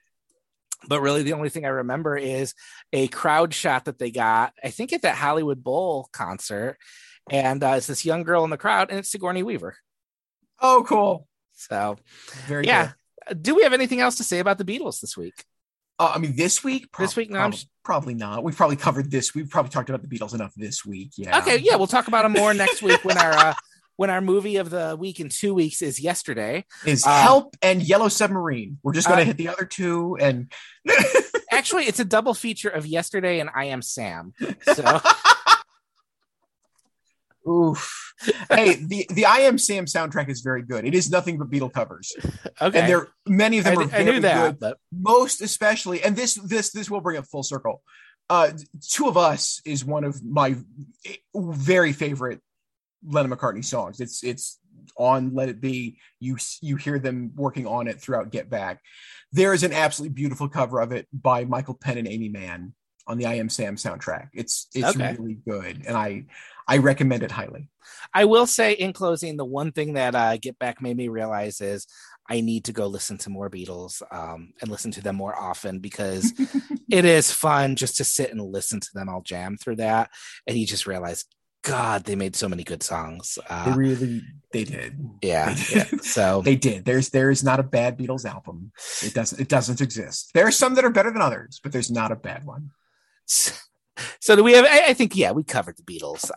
really, the only thing I remember is a crowd shot that they got, I think, at that Hollywood Bowl concert. And it's this young girl in the crowd, and it's Sigourney Weaver. Oh, cool. So, very good. Do we have anything else to say about the Beatles this week? I mean, this week? Probably not. We've probably covered this. We've probably talked about the Beatles enough this week. Yeah. Okay. Yeah. We'll talk about them more next week when our movie of the week in 2 weeks is Yesterday. Is Help and Yellow Submarine. We're just going to hit the other two. And actually, it's a double feature of Yesterday and I Am Sam. So. Oof. Hey, the I Am Sam soundtrack is very good. It is nothing but Beatle covers. Okay. And many of them are very good. But... most especially, and this will bring up full circle. Two of Us is one of my very favorite Lennon McCartney songs. It's on Let It Be. You hear them working on it throughout Get Back. There is an absolutely beautiful cover of it by Michael Penn and Amy Mann on the I Am Sam soundtrack. It's okay. Really good. And I recommend it highly. I will say in closing, the one thing that Get Back made me realize is I need to go listen to more Beatles and listen to them more often because it is fun just to sit and listen to them all jam through that. And you just realize, God, they made so many good songs. They did. Yeah. They did. Yeah. So they did. There is not a bad Beatles album. It doesn't exist. There are some that are better than others, but there's not a bad one. So do we have, I think, yeah, we covered the Beatles.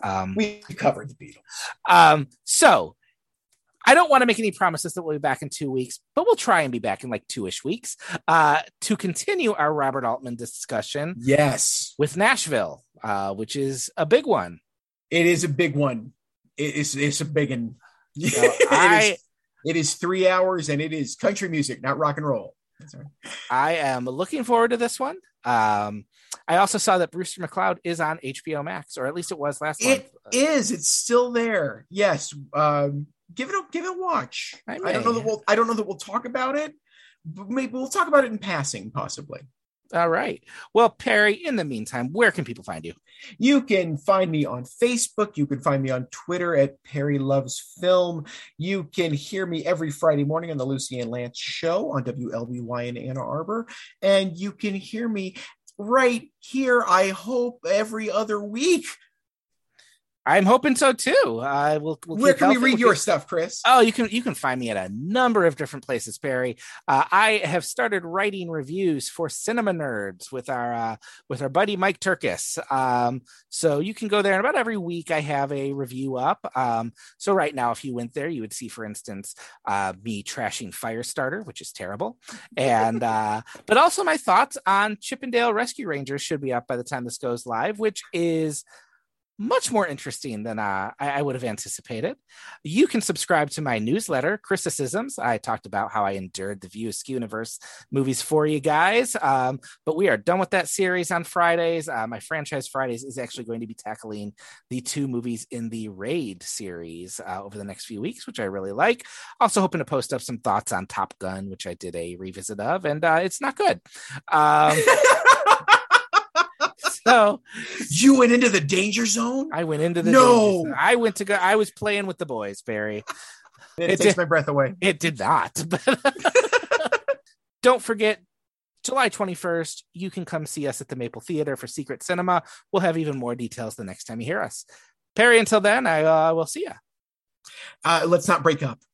So I don't want to make any promises that we'll be back in 2 weeks, but we'll try and be back in like 2-ish weeks to continue our Robert Altman discussion. Yes. With Nashville, which is a big one. It is a big one. It's a big one. So it is 3 hours and it is country music, not rock and roll. Right. I am looking forward to this one. I also saw that Brewster McCloud is on HBO Max, or at least it was last month. It is. It's still there. Yes. Give it a watch. I don't know that we'll. I don't know that we'll talk about it. But maybe we'll talk about it in passing, possibly. All right. Well, Perry, in the meantime, where can people find you? You can find me on Facebook. You can find me on Twitter at Perry Loves Film. You can hear me every Friday morning on the Lucy and Lance Show on WLBY in Ann Arbor. And you can hear me right here, I hope, every other week. I'm hoping so too. We'll where can we read your stuff, Chris? Oh, you can find me at a number of different places, Barry. I have started writing reviews for Cinema Nerds with our buddy Mike Turkis. So you can go there, and about every week I have a review up. So right now, if you went there, you would see, for instance, me trashing Firestarter, which is terrible, and but also my thoughts on Chippendale Rescue Rangers should be up by the time this goes live, which is much more interesting than I would have anticipated. You can subscribe to my newsletter, Criticisms. I talked about how I endured the View Askewniverse movies for you guys, but we are done with that series on Fridays. My Franchise Fridays is actually going to be tackling the 2 movies in the Raid series over the next few weeks, which I really like. Also hoping to post up some thoughts on Top Gun, which I did a revisit of, and it's not good. So you went into the danger zone? I went into the danger zone. I was playing with the boys, Barry. It takes my breath away. It did not. Don't forget, July 21st, you can come see us at the Maple Theater for Secret Cinema. We'll have even more details the next time you hear us. Perry, until then, I will see you. Let's not break up.